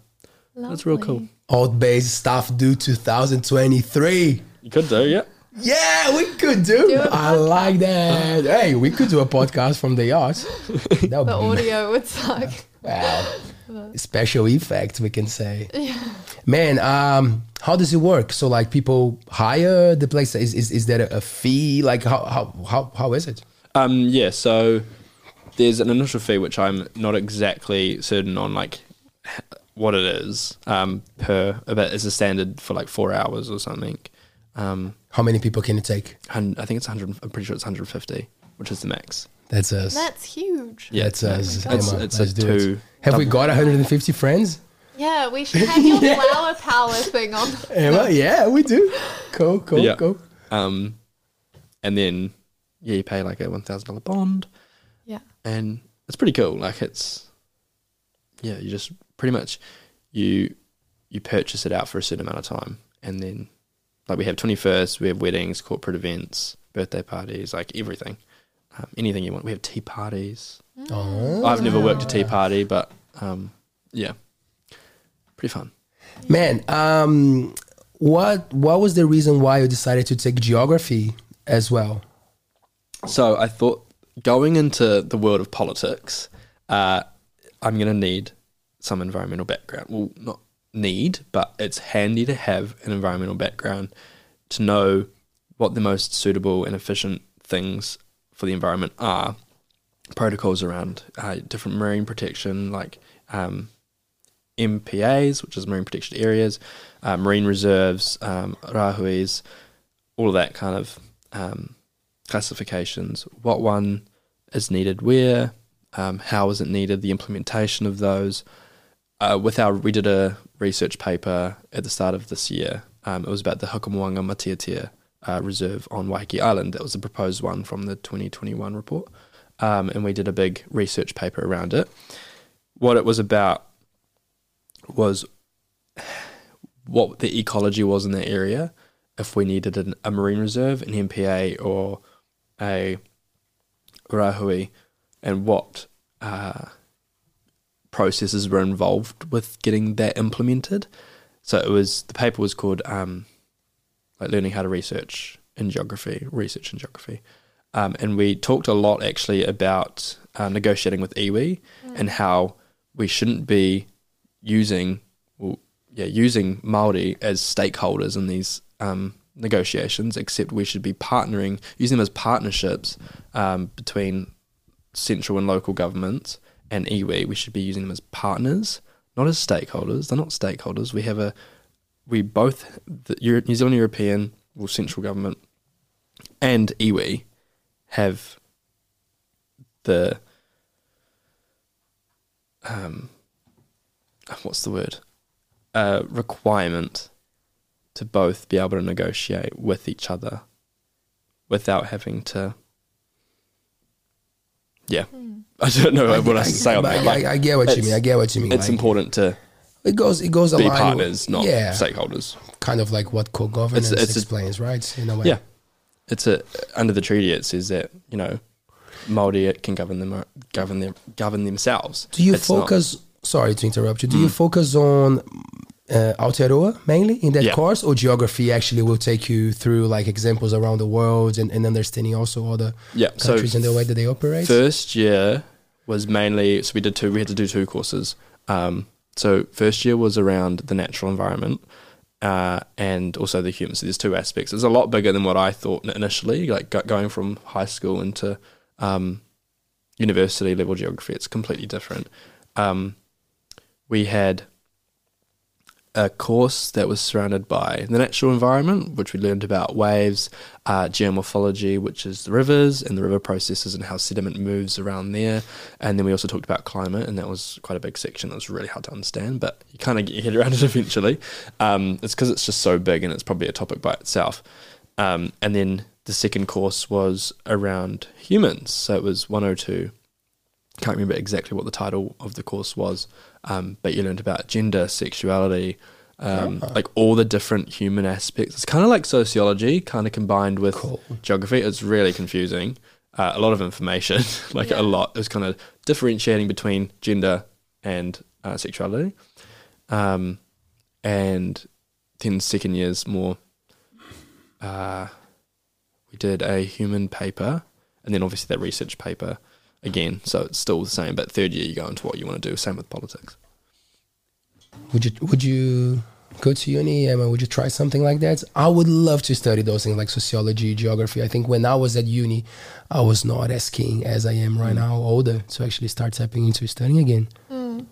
That's real cool. Old Bays stuff due two thousand twenty-three. You could do, yeah. Yeah, we could do. do I like that. Hey, we could do a podcast from the yacht. The audio would suck. Wow. Well, special effect, we can say. Yeah. Man, um, how does it work? So, like, people hire the place. Is is, is there a fee? Like, how how how, how is it? Um, yeah. So there's an initial fee, which I'm not exactly certain on, like what it is um, per. But it's a standard for like four hours or something. Um, how many people can it take? I think it's one hundred. I'm pretty sure it's one hundred fifty, which is the max. That's us. That's huge. Yeah, that's us. Oh it's, it's Let's a do two. It. Have we got one hundred fifty friends? Yeah, we should have your yeah. flower power thing on. Emma, yeah, we do. Cool, cool, yeah. cool. Um, and then yeah, you pay like a one thousand dollars bond. Yeah, and it's pretty cool. Like it's yeah, you just pretty much you you purchase it out for a certain amount of time, and then like we have twenty-first, we have weddings, corporate events, birthday parties, like everything. Um, anything you want. We have tea parties. Oh. I've never worked a tea party, but um, yeah, pretty fun. Man, um, what what was the reason why you decided to take geography as well? So I thought going into the world of politics, uh, I'm going to need some environmental background. Well, not need, but it's handy to have an environmental background to know what the most suitable and efficient things for the environment are, protocols around uh, different marine protection, like um, M P As, which is marine protected areas, uh, marine reserves, um, rahuis, all of that kind of um, classifications. What one is needed where, um, how is it needed, the implementation of those. Uh, with our, we did a research paper at the start of this year. Um, it was about the Hukamoanga Matiatia Uh, reserve on Waiheke Island. That was a proposed one from the twenty twenty-one report, um, and we did a big research paper around it. What it was about was what the ecology was in that area, if we needed an, a marine reserve, an M P A, or a Rahui and what uh, processes were involved with getting that implemented. So it was, the paper was called um, like Learning How to Research in Geography, Research in Geography. Um, and we talked a lot actually about uh, negotiating with iwi mm. and how we shouldn't be using, well, yeah, using Māori as stakeholders in these um, negotiations, except we should be partnering, using them as partnerships um, between central and local governments and iwi. We should be using them as partners, not as stakeholders. They're not stakeholders. We have a, we both, the Euro- New Zealand European, well, central government and iwi have the, um, what's the word? Uh, requirement to both be able to negotiate with each other without having to, yeah. Mm. I don't know I, what I, I say on that. Like, I, I get what you mean. I get what you mean. It's like, important to it goes, it goes be partners, with, not yeah, stakeholders. Kind of like what co-governance it's, it's explains, a, right? In a way. Yeah. It's a, under the treaty it says that, you know, Māori can govern them, govern them, govern themselves. Do you it's focus? Not, sorry to interrupt you. Do mm. you focus on uh, Aotearoa mainly in that yeah. course, or geography actually will take you through like examples around the world and, and understanding also all the yeah. countries so and the way that they operate? First year was mainly so we did two. We had to do two courses. Um, so first year was around the natural environment. Uh, and also the human. So there's two aspects. It's a lot bigger than what I thought initially, like go- going from high school into um, university level geography. It's completely different. Um, we had a course that was surrounded by the natural environment, which we learned about waves, uh, geomorphology, which is the rivers and the river processes and how sediment moves around there. And then we also talked about climate, and that was quite a big section that was really hard to understand, but you kind of get your head around it eventually. Um, it's because it's just so big and it's probably a topic by itself. Um, and then the second course was around humans. So it was one oh two. Can't remember exactly what the title of the course was, um, but you learned about gender, sexuality, um, oh. like all the different human aspects. It's kind of like sociology, kind of combined with cool. geography. It's really confusing. Uh, a lot of information, like yeah. a lot. It was kind of differentiating between gender and uh, sexuality. Um, and then second year's more, uh, we did a human paper and then obviously that research paper again, so it's still the same, but third year you go into what you want to do. Same with politics. Would you would you go to uni, Emma? Would you try something like that? I would love to study those things like sociology, geography. I think when I was at uni, I was not as keen as I am right mm. now, older, to actually start tapping into studying again. Mm.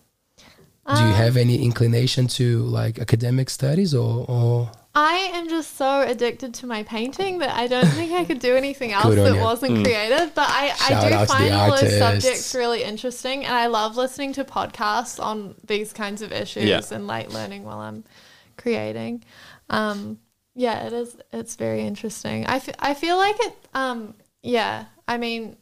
Um, do you have any inclination to like academic studies or... or? I am just so addicted to my painting that I don't think I could do anything else that you. wasn't mm. creative. But I, I do find all those subjects really interesting, and I love listening to podcasts on these kinds of issues yeah. and like learning while I'm creating. Um, yeah, it is. It's very interesting. I, f- I feel like it. Um, yeah, I mean,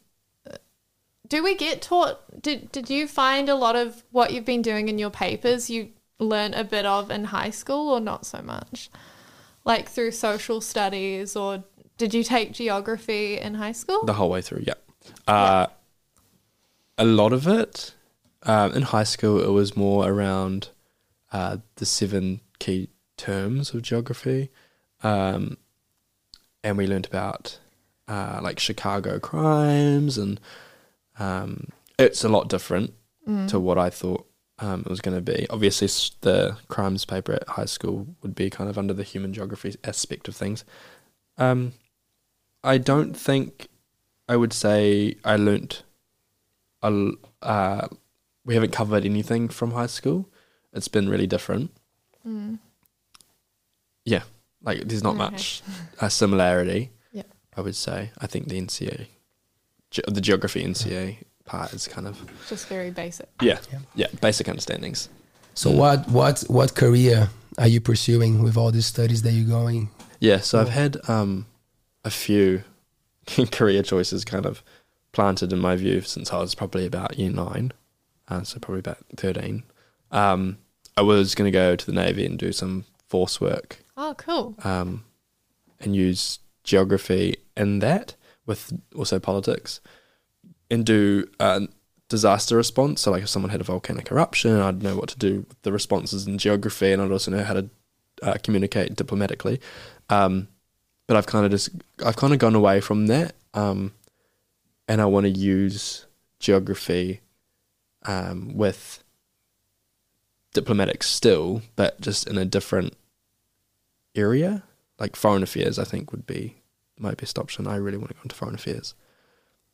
do we get taught? Did Did you find a lot of what you've been doing in your papers you learn a bit of in high school, or not so much? Like through social studies, or did you take geography in high school? The whole way through, yeah. Uh, yeah. A lot of it, um, in high school, it was more around uh, the seven key terms of geography. Um, and we learned about uh, like Chicago crimes, and um, it's a lot different mm. to what I thought Um, it was going to be. Obviously the crimes paper at high school would be kind of under the human geography aspect of things. Um, I don't think I would say I learnt, a, uh, we haven't covered anything from high school. It's been really different. Mm. Yeah, like there's not okay. much uh, similarity, yep. I would say. I think the N C A, ge- the geography N C A part is kind of just very basic. Yeah, yeah, yeah, basic understandings. So mm. what, what, what career are you pursuing with all these studies that you're going? Yeah, so I've had um, a few career choices kind of planted in my view since I was probably about year nine, uh, so probably about thirteen. Um, I was going to go to the Navy and do some force work. Oh, cool. Um, and use geography in that with also politics. and do uh, disaster response. So like if someone had a volcanic eruption, I'd know what to do with the responses in geography, and I'd also know how to uh, communicate diplomatically. Um, but I've kind of just I've kind of gone away from that, um, and I want to use geography um, with diplomatics still, but just in a different area. Like foreign affairs, I think, would be my best option. I really want to go into foreign affairs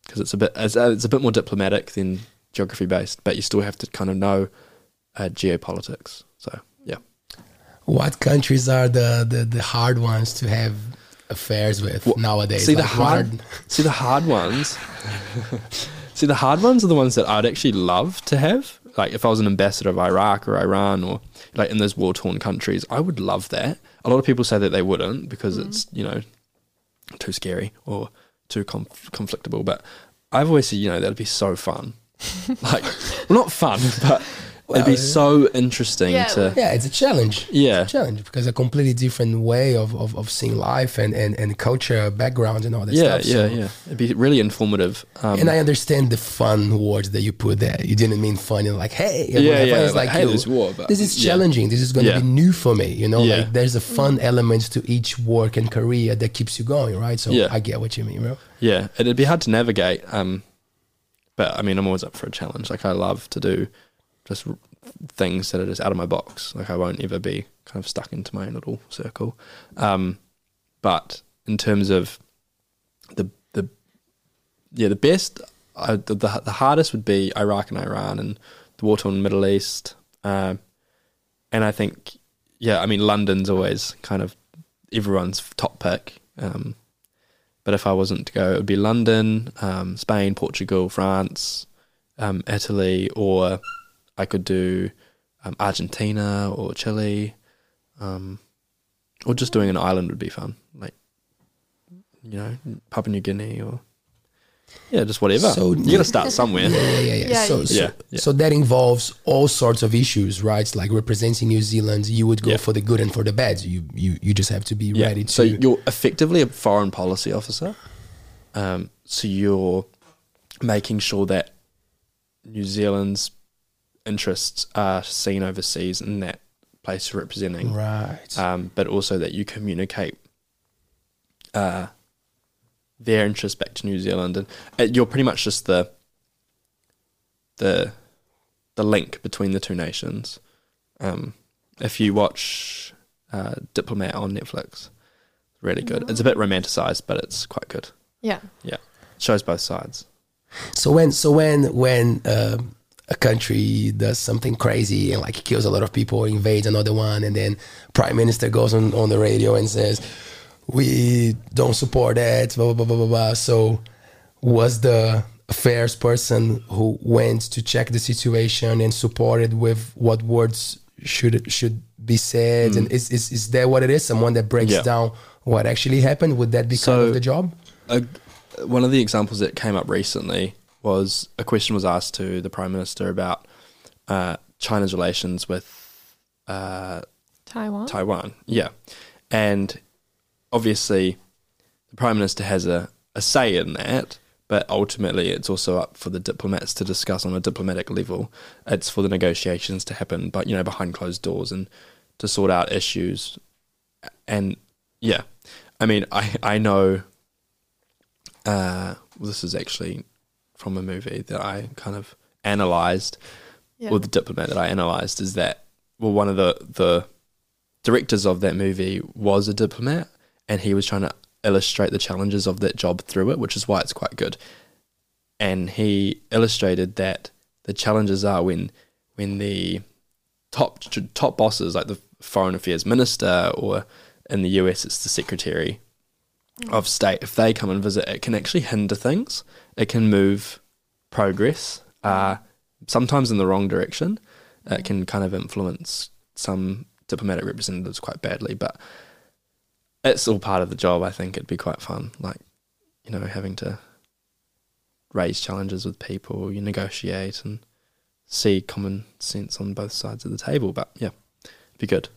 because it's a bit it's a, it's a bit more diplomatic than geography based, but you still have to kind of know uh, geopolitics. So yeah. What countries are the, the, the hard ones to have affairs with well, nowadays? See like the hard, see the hard ones. See the hard ones are the ones that I'd actually love to have. Like if I was an ambassador of Iraq or Iran or like in those war-torn countries, I would love that. A lot of people say that they wouldn't because mm. it's, you know, too scary or too conf- conflictable. But I've always said, you know, that'd be so fun. Like, well, not fun, but well, it'd be so interesting yeah. to... Yeah, it's a challenge. Yeah. It's a challenge because a completely different way of, of, of seeing life and, and, and culture, background and all that yeah, stuff. Yeah, so. yeah, yeah. It'd be really informative. Um, and I understand the fun words that you put there. You didn't mean fun. You're like, hey. Yeah, yeah. yeah like, like, hey, there's war. But this is challenging. Yeah. This is going to yeah. be new for me. You know, yeah. like there's a fun element to each work and career that keeps you going, right? So yeah. I get what you mean, bro. Yeah, and it'd be hard to navigate. Um, but I mean, I'm always up for a challenge. Like I love to do... just things that are just out of my box. Like I won't ever be kind of stuck into my own little circle. Um, but in terms of the, the yeah, the best, uh, the, the the hardest would be Iraq and Iran and the war torn Middle East. Uh, and I think, yeah, I mean, London's always kind of everyone's top pick. Um, but if I wasn't to go, it would be London, um, Spain, Portugal, France, um, Italy, or... I could do um, Argentina or Chile, um, or just doing an island would be fun, like, you know, Papua New Guinea or, yeah, just whatever. So you got to start somewhere. Yeah, yeah, yeah. yeah. So, so, yeah, yeah. so that involves all sorts of issues, right? It's like representing New Zealand, you would go yeah. for the good and for the bad. You you, you just have to be yeah. ready to... So you're effectively a foreign policy officer. Um, so you're making sure that New Zealand's interests are seen overseas in that place you're representing, right? Um, but also that you communicate uh, their interests back to New Zealand, and uh, you're pretty much just the the the link between the two nations. Um, if you watch uh, Diplomat on Netflix, really good. Yeah. It's a bit romanticized, but it's quite good. Yeah, yeah, it shows both sides. So when, so when, when. Um a country does something crazy and like kills a lot of people, invades another one, and then prime minister goes on, on the radio and says, we don't support that, blah, blah, blah, blah, blah. So was the affairs person who went to check the situation and supported with what words should should be said? Mm. And is, is, is that what it is? Someone that breaks yeah. down what actually happened? Would that be so kind of the job? A, one of the examples that came up recently was a question was asked to the Prime Minister about uh, China's relations with uh, Taiwan. Taiwan, yeah. And obviously the Prime Minister has a, a say in that, but ultimately it's also up for the diplomats to discuss on a diplomatic level. It's for the negotiations to happen, but, you know, behind closed doors and to sort out issues. And, yeah, I mean, I, I know uh, this is actually... from a movie that I kind of analysed, yeah. or the Diplomat that I analysed, is that, well, one of the, the directors of that movie was a diplomat, and he was trying to illustrate the challenges of that job through it, which is why it's quite good. And he illustrated that the challenges are when when the top top bosses, like the Foreign Affairs Minister, or in the U S it's the Secretary of State, if they come and visit, it can actually hinder things. It can move progress, uh, sometimes in the wrong direction. It can kind of influence some diplomatic representatives quite badly, but it's all part of the job. I think it'd be quite fun, like, you know, having to raise challenges with people, you negotiate and see common sense on both sides of the table. But yeah, it'd be good.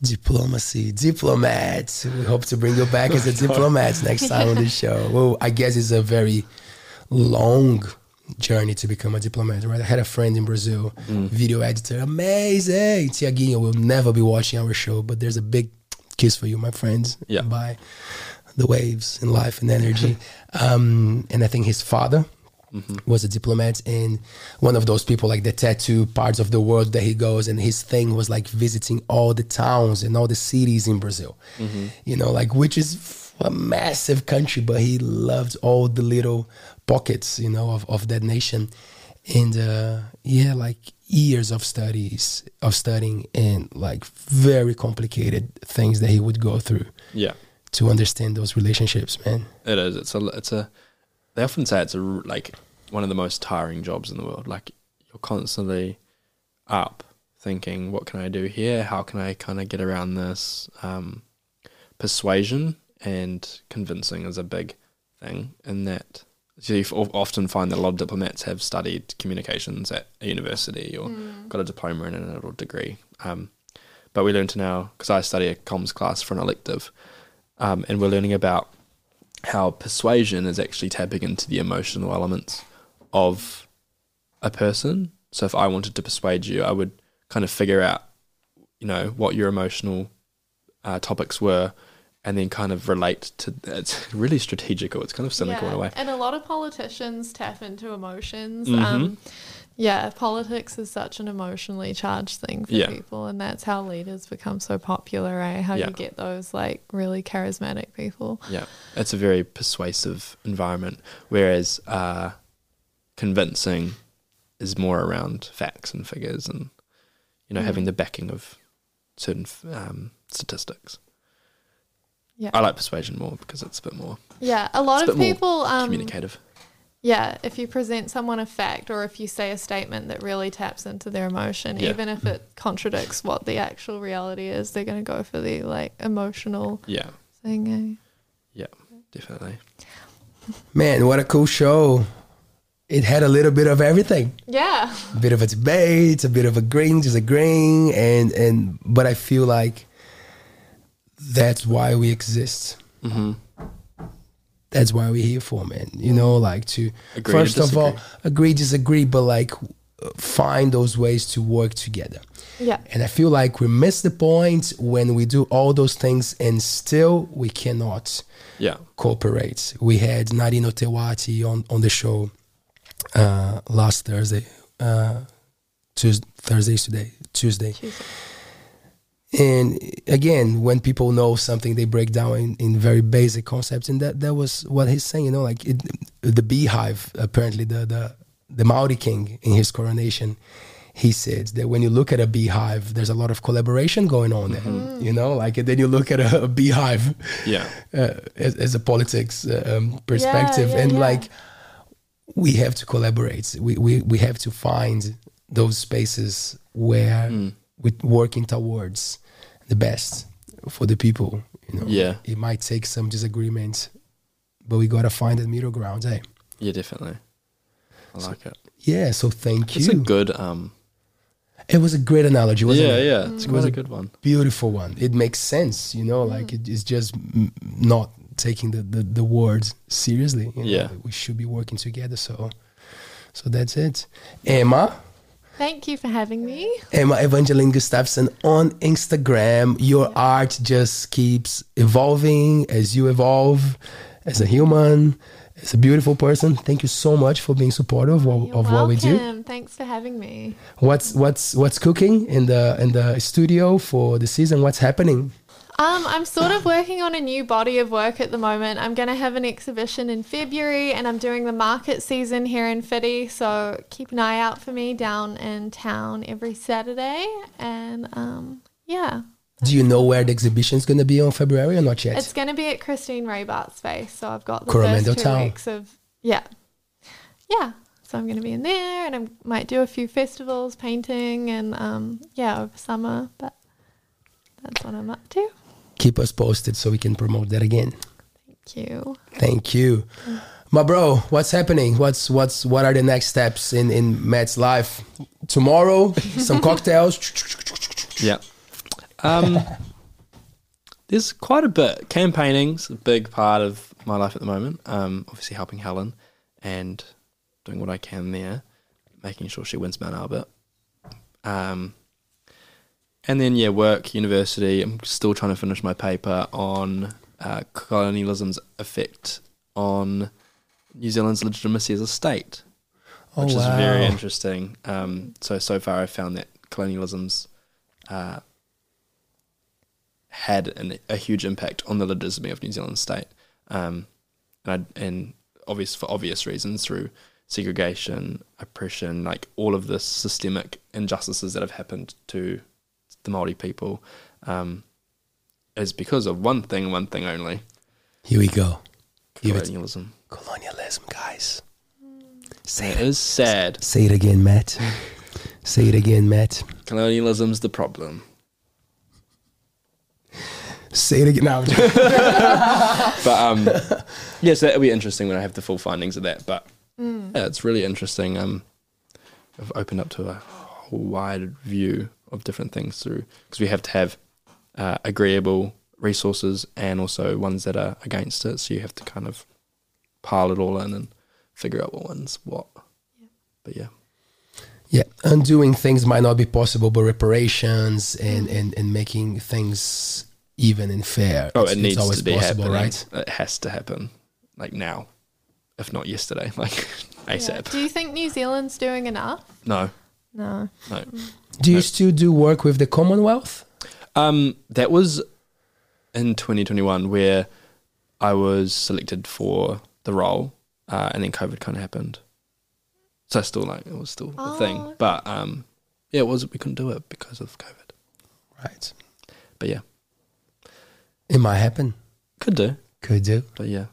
Diplomacy, diplomat. We hope to bring you back as a diplomat next time on the show. Well, I guess it's a very long journey to become a diplomat, right? I had a friend in Brazil, mm. video editor, amazing. Tiaguinho will never be watching our show, but there's a big kiss for you, my friends, yeah. by the waves and life and energy. um, and I think his father mm-hmm. was a diplomat, and one of those people, like the tattoo parts of the world that he goes, and his thing was like visiting all the towns and all the cities in Brazil, mm-hmm. you know, like, which is a massive country, but he loved all the little pockets, you know, of, of that nation. And uh, yeah, like years of studies, of studying, and like very complicated things that he would go through. Yeah. To understand those relationships, man. It is. It's a, it's a, they often say it's a, like one of the most tiring jobs in the world. Like you're constantly up thinking, what can I do here? How can I kind of get around this? Um, persuasion and convincing is a big thing in that. So you often find that a lot of diplomats have studied communications at a university or mm. got a diploma and a little degree. Um, but we learn to now, because I study a comms class for an elective, um, and we're learning about how persuasion is actually tapping into the emotional elements of a person. So if I wanted to persuade you, I would kind of figure out, you know, what your emotional uh, topics were, and then kind of relate to, it's really strategical, it's kind of cynical yeah, in a way. And a lot of politicians tap into emotions. Mm-hmm. Um, yeah, politics is such an emotionally charged thing for yeah. people, and that's how leaders become so popular, right? How yeah. you get those like really charismatic people. Yeah, it's a very persuasive environment, whereas uh, convincing is more around facts and figures and, you know, mm. having the backing of certain um, statistics. Yeah. I like persuasion more because it's a bit more. Yeah, a lot of people um, communicative. Yeah, if you present someone a fact or if you say a statement that really taps into their emotion, yeah. even if it contradicts what the actual reality is, they're going to go for the like emotional yeah. thing. Yeah, definitely. Man, what a cool show. It had a little bit of everything. Yeah. A bit of a debate, a bit of agreeing, disagreeing, and and but I feel like that's why we exist. Mm-hmm. That's why we're here for, man. You know, like to agree first to of all agree, disagree, but like find those ways to work together. Yeah. And I feel like we miss the point when we do all those things and still we cannot yeah. cooperate. We had Narino Tewati on on the show uh, last Thursday, uh, Tuesday, Thursday's today, Tuesday. Tuesday. And again, when people know something, they break down in, in very basic concepts, and that, that was what he's saying. You know, like it, the beehive. Apparently, the, the the Maori king in his coronation, he said that when you look at a beehive, there's a lot of collaboration going on there. Mm-hmm. You know, like and then you look at a, a beehive, yeah, uh, as, as a politics um, perspective, yeah, yeah, and yeah. like we have to collaborate. We we we have to find those spaces where. Mm. With working towards the best for the people, you know. Yeah. It might take some disagreements, but we gotta find the middle ground, eh? Yeah, definitely. I so, like it. Yeah, so thank you. It's a good um It was a great analogy, wasn't yeah, it? Yeah, yeah. It's mm. quite it a good one. Beautiful one. It makes sense, you know, like mm. it is just m- not taking the, the, the words seriously. You know? Yeah. We should be working together, so so that's it. Emma, thank you for having me. Emma Evangeline Gustafsson on Instagram. Your art just keeps evolving as you evolve as a human, as a beautiful person. Thank you so much for being supportive of, of what we do. Thanks for having me. What's what's what's cooking in the in the studio for the season? What's happening? Um, I'm sort of working on a new body of work at the moment. I'm going to have an exhibition in February, and I'm doing the market season here in Fiddy, so keep an eye out for me down in town every Saturday. And um, yeah. Do you know where the exhibition's going to be on February or not yet? It's going to be at Christine Raybart's space, so I've got the Coromandel first two town. Weeks of yeah, yeah. So I'm going to be in there, and I might do a few festivals, painting, and um, yeah, over summer. But that's what I'm up to. Keep us posted so we can promote that again. Thank you. Thank you. My bro, what's happening? What's what's what are the next steps in, in Matt's life? Tomorrow, some cocktails. Yeah. Um there's quite a bit. Campaigning's a big part of my life at the moment. Um obviously helping Helen and doing what I can there, making sure she wins Mount Albert. Um, and then, yeah, work, university. I'm still trying to finish my paper on uh, colonialism's effect on New Zealand's legitimacy as a state, which oh, wow. is very interesting. Um, so, so far I've found that colonialism's uh, had an, a huge impact on the legitimacy of New Zealand state. Um, and, I, and obvious for obvious reasons through segregation, oppression, like all of the systemic injustices that have happened to the Māori people, um, is because of one thing, one thing only. Here we go. Colonialism. Colonialism, guys. Say it, it is sad. Say it again, Matt. Say it again, Matt. Colonialism's the problem. Say it again. No, I'm joking. But um, yeah, so that'll be interesting when I have the full findings of that. But mm. yeah, it's really interesting. Um, I've opened up to a whole wide view of different things through, because we have to have uh, agreeable resources and also ones that are against it. So you have to kind of pile it all in and figure out what one's what. Yeah. But yeah. Yeah, undoing things might not be possible, but reparations and, and, and making things even and fair. Oh, it's, it needs it's always to be possible, happening. Right? It has to happen, like now, if not yesterday, like ASAP. Yeah. Do you think New Zealand's doing enough? No. No. No. Do you no. still do work with the Commonwealth? Um, that was in twenty twenty-one where I was selected for the role, uh, and then COVID kind of happened. So I still like, it was still oh, a thing, okay. but um, yeah, it was, we couldn't do it because of COVID. Right. But yeah. It might happen. Could do. Could do. But yeah,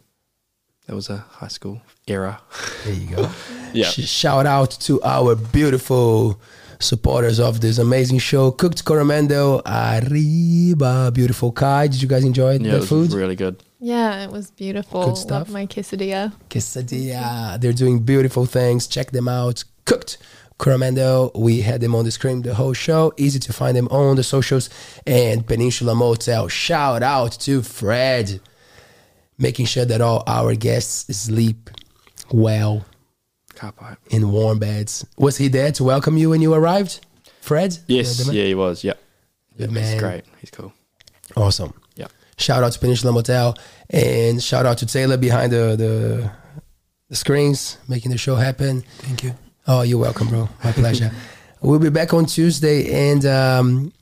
that was a high school era. There you go. Yeah. Shout out to our beautiful supporters of this amazing show, Cooked Coromandel, Arriba, beautiful Kai. Did you guys enjoy yeah, the it food? Yeah, it was really good. Yeah, it was beautiful. Good stuff. Love my quesadilla. Quesadilla. They're doing beautiful things. Check them out. Cooked Coromandel. We had them on the screen the whole show. Easy to find them on the socials. And Peninsula Motel. Shout out to Fred, making sure that all our guests sleep well in warm beds. Was he there to welcome you when you arrived, Fred? Yes, yeah, he was. Yeah, good man. He's great. He's cool. Awesome. Yeah. Shout out to Peninsula Motel and shout out to Taylor behind the the, the screens, making the show happen. Thank you. Oh, you're welcome, bro. My pleasure. We'll be back on Tuesday, and um,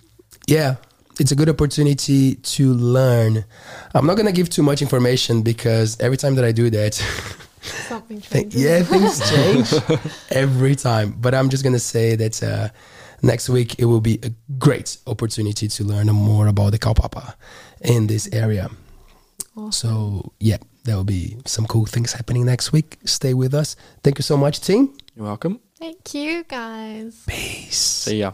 yeah, it's a good opportunity to learn. I'm not going to give too much information because every time that I do that, something changes. Yeah, things change every time. But I'm just going to say that uh, next week it will be a great opportunity to learn more about the kaupapa in this area. Awesome. So, yeah, there will be some cool things happening next week. Stay with us. Thank you so much, team. You're welcome. Thank you, guys. Peace. See ya.